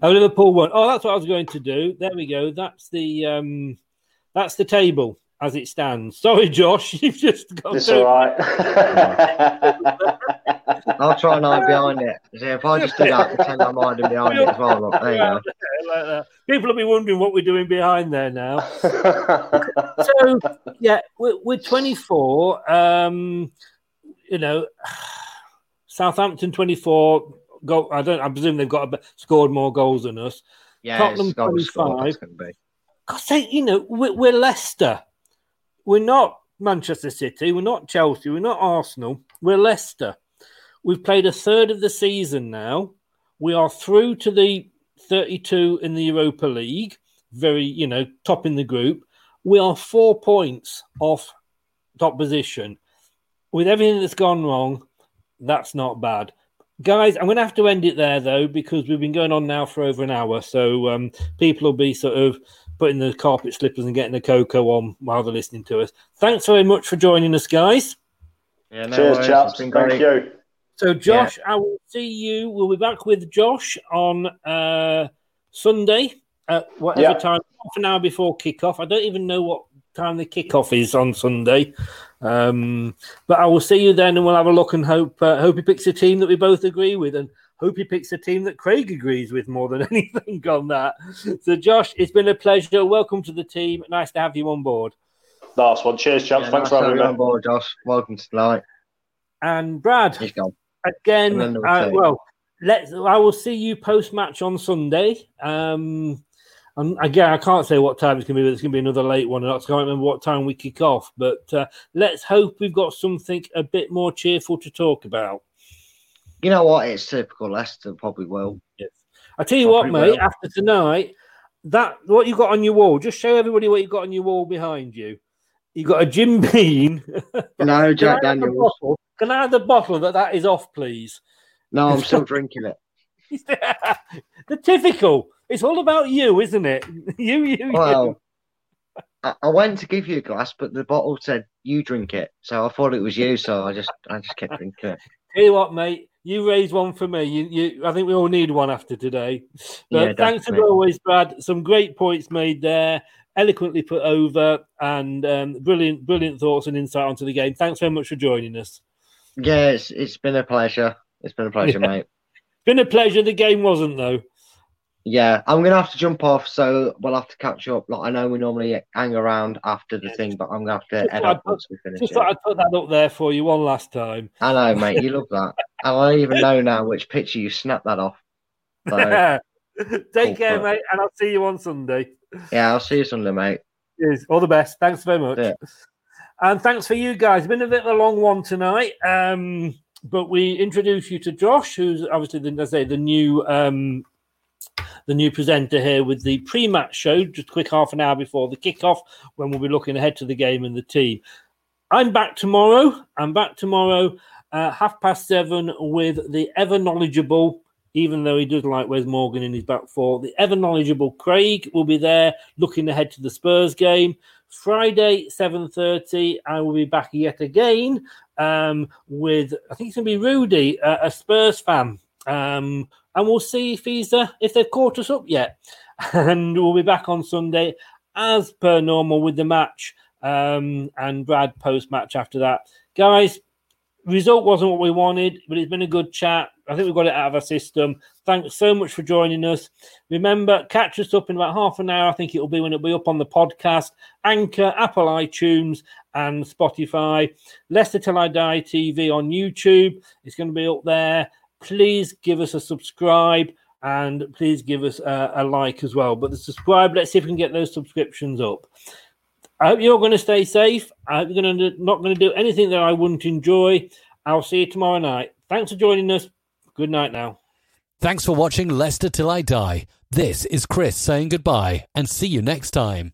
Oh, Liverpool won. Oh, that's what I was going to do. There we go. That's the um, that's the table as it stands. Sorry, Josh, you've just got. It's all right. I'll try and hide behind it. See, if I just do that, pretend I'm hiding behind it as well. Look, there you go. Like that. People will be wondering what we're doing behind there now. So yeah, we're, we're twenty-four. Um, you know, Southampton twenty-four. Go, I don't. I presume they've got a, scored more goals than us. Yeah, Tottenham twenty-five. God's sake, you know, we're, we're Leicester. We're not Manchester City. We're not Chelsea. We're not Arsenal. We're Leicester. We've played a third of the season now. We are through to the thirty-two in the Europa League. Very, you know, top in the group. We are four points off top position. With everything that's gone wrong, that's not bad. Guys, I'm going to have to end it there, though, because we've been going on now for over an hour. So um, people will be sort of putting the carpet slippers and getting the cocoa on while they're listening to us. Thanks very much for joining us, guys. Yeah, no Cheers, worries. chaps. Thank great. you. So, Josh, yeah. I will see you. We'll be back with Josh on uh, Sunday at whatever yeah. time, half an hour before kickoff. I don't even know what time the kickoff is on Sunday. Um, but I will see you then, and we'll have a look and hope uh, hope he picks a team that we both agree with, and hope he picks a team that Craig agrees with more than anything on that. So, Josh, it's been a pleasure. Welcome to the team. Nice to have you on board. Last one. Cheers, chaps. Yeah, Thanks nice for having me on board, Josh. Welcome tonight. And Brad, He's gone. again, uh, well, let's. I will see you post-match on Sunday. Um, Um, again, I can't say what time it's going to be, but it's going to be another late one. And I can't remember what time we kick off. But uh, let's hope we've got something a bit more cheerful to talk about. You know what? It's typical Leicester, probably will. Yes. I tell you probably what, mate, will. after tonight, that what you've got on your wall, just show everybody what you've got on your wall behind you. You've got a Jim Beam. No, Jack Daniels. Can I have the bottle that that is off, please? No, I'm still drinking it. The typical. It's all about you, isn't it? You, you, well, you. I, I went to give you a glass, but the bottle said you drink it, so I thought it was you. So I just, I just kept drinking it. Tell you what, mate, you raised one for me. You, you, I think we all need one after today. But yeah, thanks as always, Brad. Some great points made there, eloquently put over, and um, brilliant, brilliant thoughts and insight onto the game. Thanks very much for joining us. Yeah, it's, it's been a pleasure. It's been a pleasure, yeah. mate. Been a pleasure. The game wasn't though. Yeah, I'm gonna have to jump off, so we'll have to catch up. Like, I know we normally hang around after the yeah, thing, but I'm gonna have to head up once we finish. Just thought I'd put that up there for you one last time. I know, mate. You love that. And I even know now which picture you snapped that off. So, take care, fun. mate, and I'll see you on Sunday. Yeah, I'll see you Sunday, mate. Cheers. All the best. Thanks very much. Yeah. And thanks for you guys. Been a bit of a long one tonight. Um, but we introduce you to Josh, who's obviously, the, as I say, the new um, the new presenter here with the pre-match show, just a quick half an hour before the kickoff, when we'll be looking ahead to the game and the team. I'm back tomorrow. I'm back tomorrow, uh, half past seven, with the ever-knowledgeable, even though he does like Wes Morgan in his back four, the ever-knowledgeable Craig will be there looking ahead to the Spurs game. Friday, seven thirty, I will be back yet again um, with, I think it's going to be Rudy, uh, a Spurs fan. Um, and we'll see if he's uh, if they've caught us up yet. And we'll be back on Sunday, as per normal, with the match um, and Brad post-match after that. Guys, result wasn't what we wanted, but it's been a good chat. I think we've got it out of our system. Thanks so much for joining us. Remember, catch us up in about half an hour. I think it'll be when it'll be up on the podcast, Anchor, Apple iTunes, and Spotify. Leicester Till I Die T V on YouTube. It's going to be up there. Please give us a subscribe and please give us a, a like as well. But the subscribe, let's see if we can get those subscriptions up. I hope you're going to stay safe. I'm going to, not going to do anything that I wouldn't enjoy. I'll see you tomorrow night. Thanks for joining us. Good night now. Thanks for watching Leicester Till I Die. This is Chris saying goodbye and see you next time.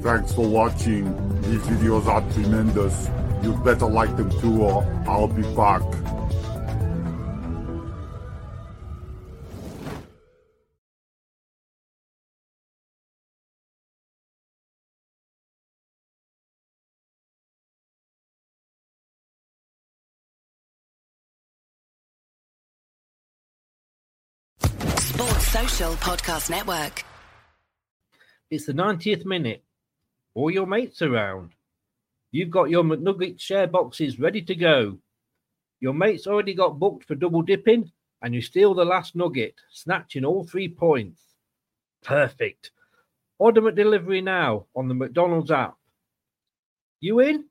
Thanks for watching. These videos are tremendous. You better like them too, or I'll be back. Sports Social Podcast Network. It's the ninetieth minute. All your mates around. You've got your McNugget share boxes ready to go. Your mate's already got booked for double dipping, and you steal the last nugget, snatching all three points. Perfect. Order McDelivery now on the McDonald's app. You in?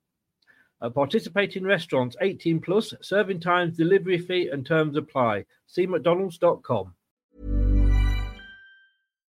At participating restaurants, eighteen plus, serving times, delivery fee, and terms apply. See mcdonalds dot com.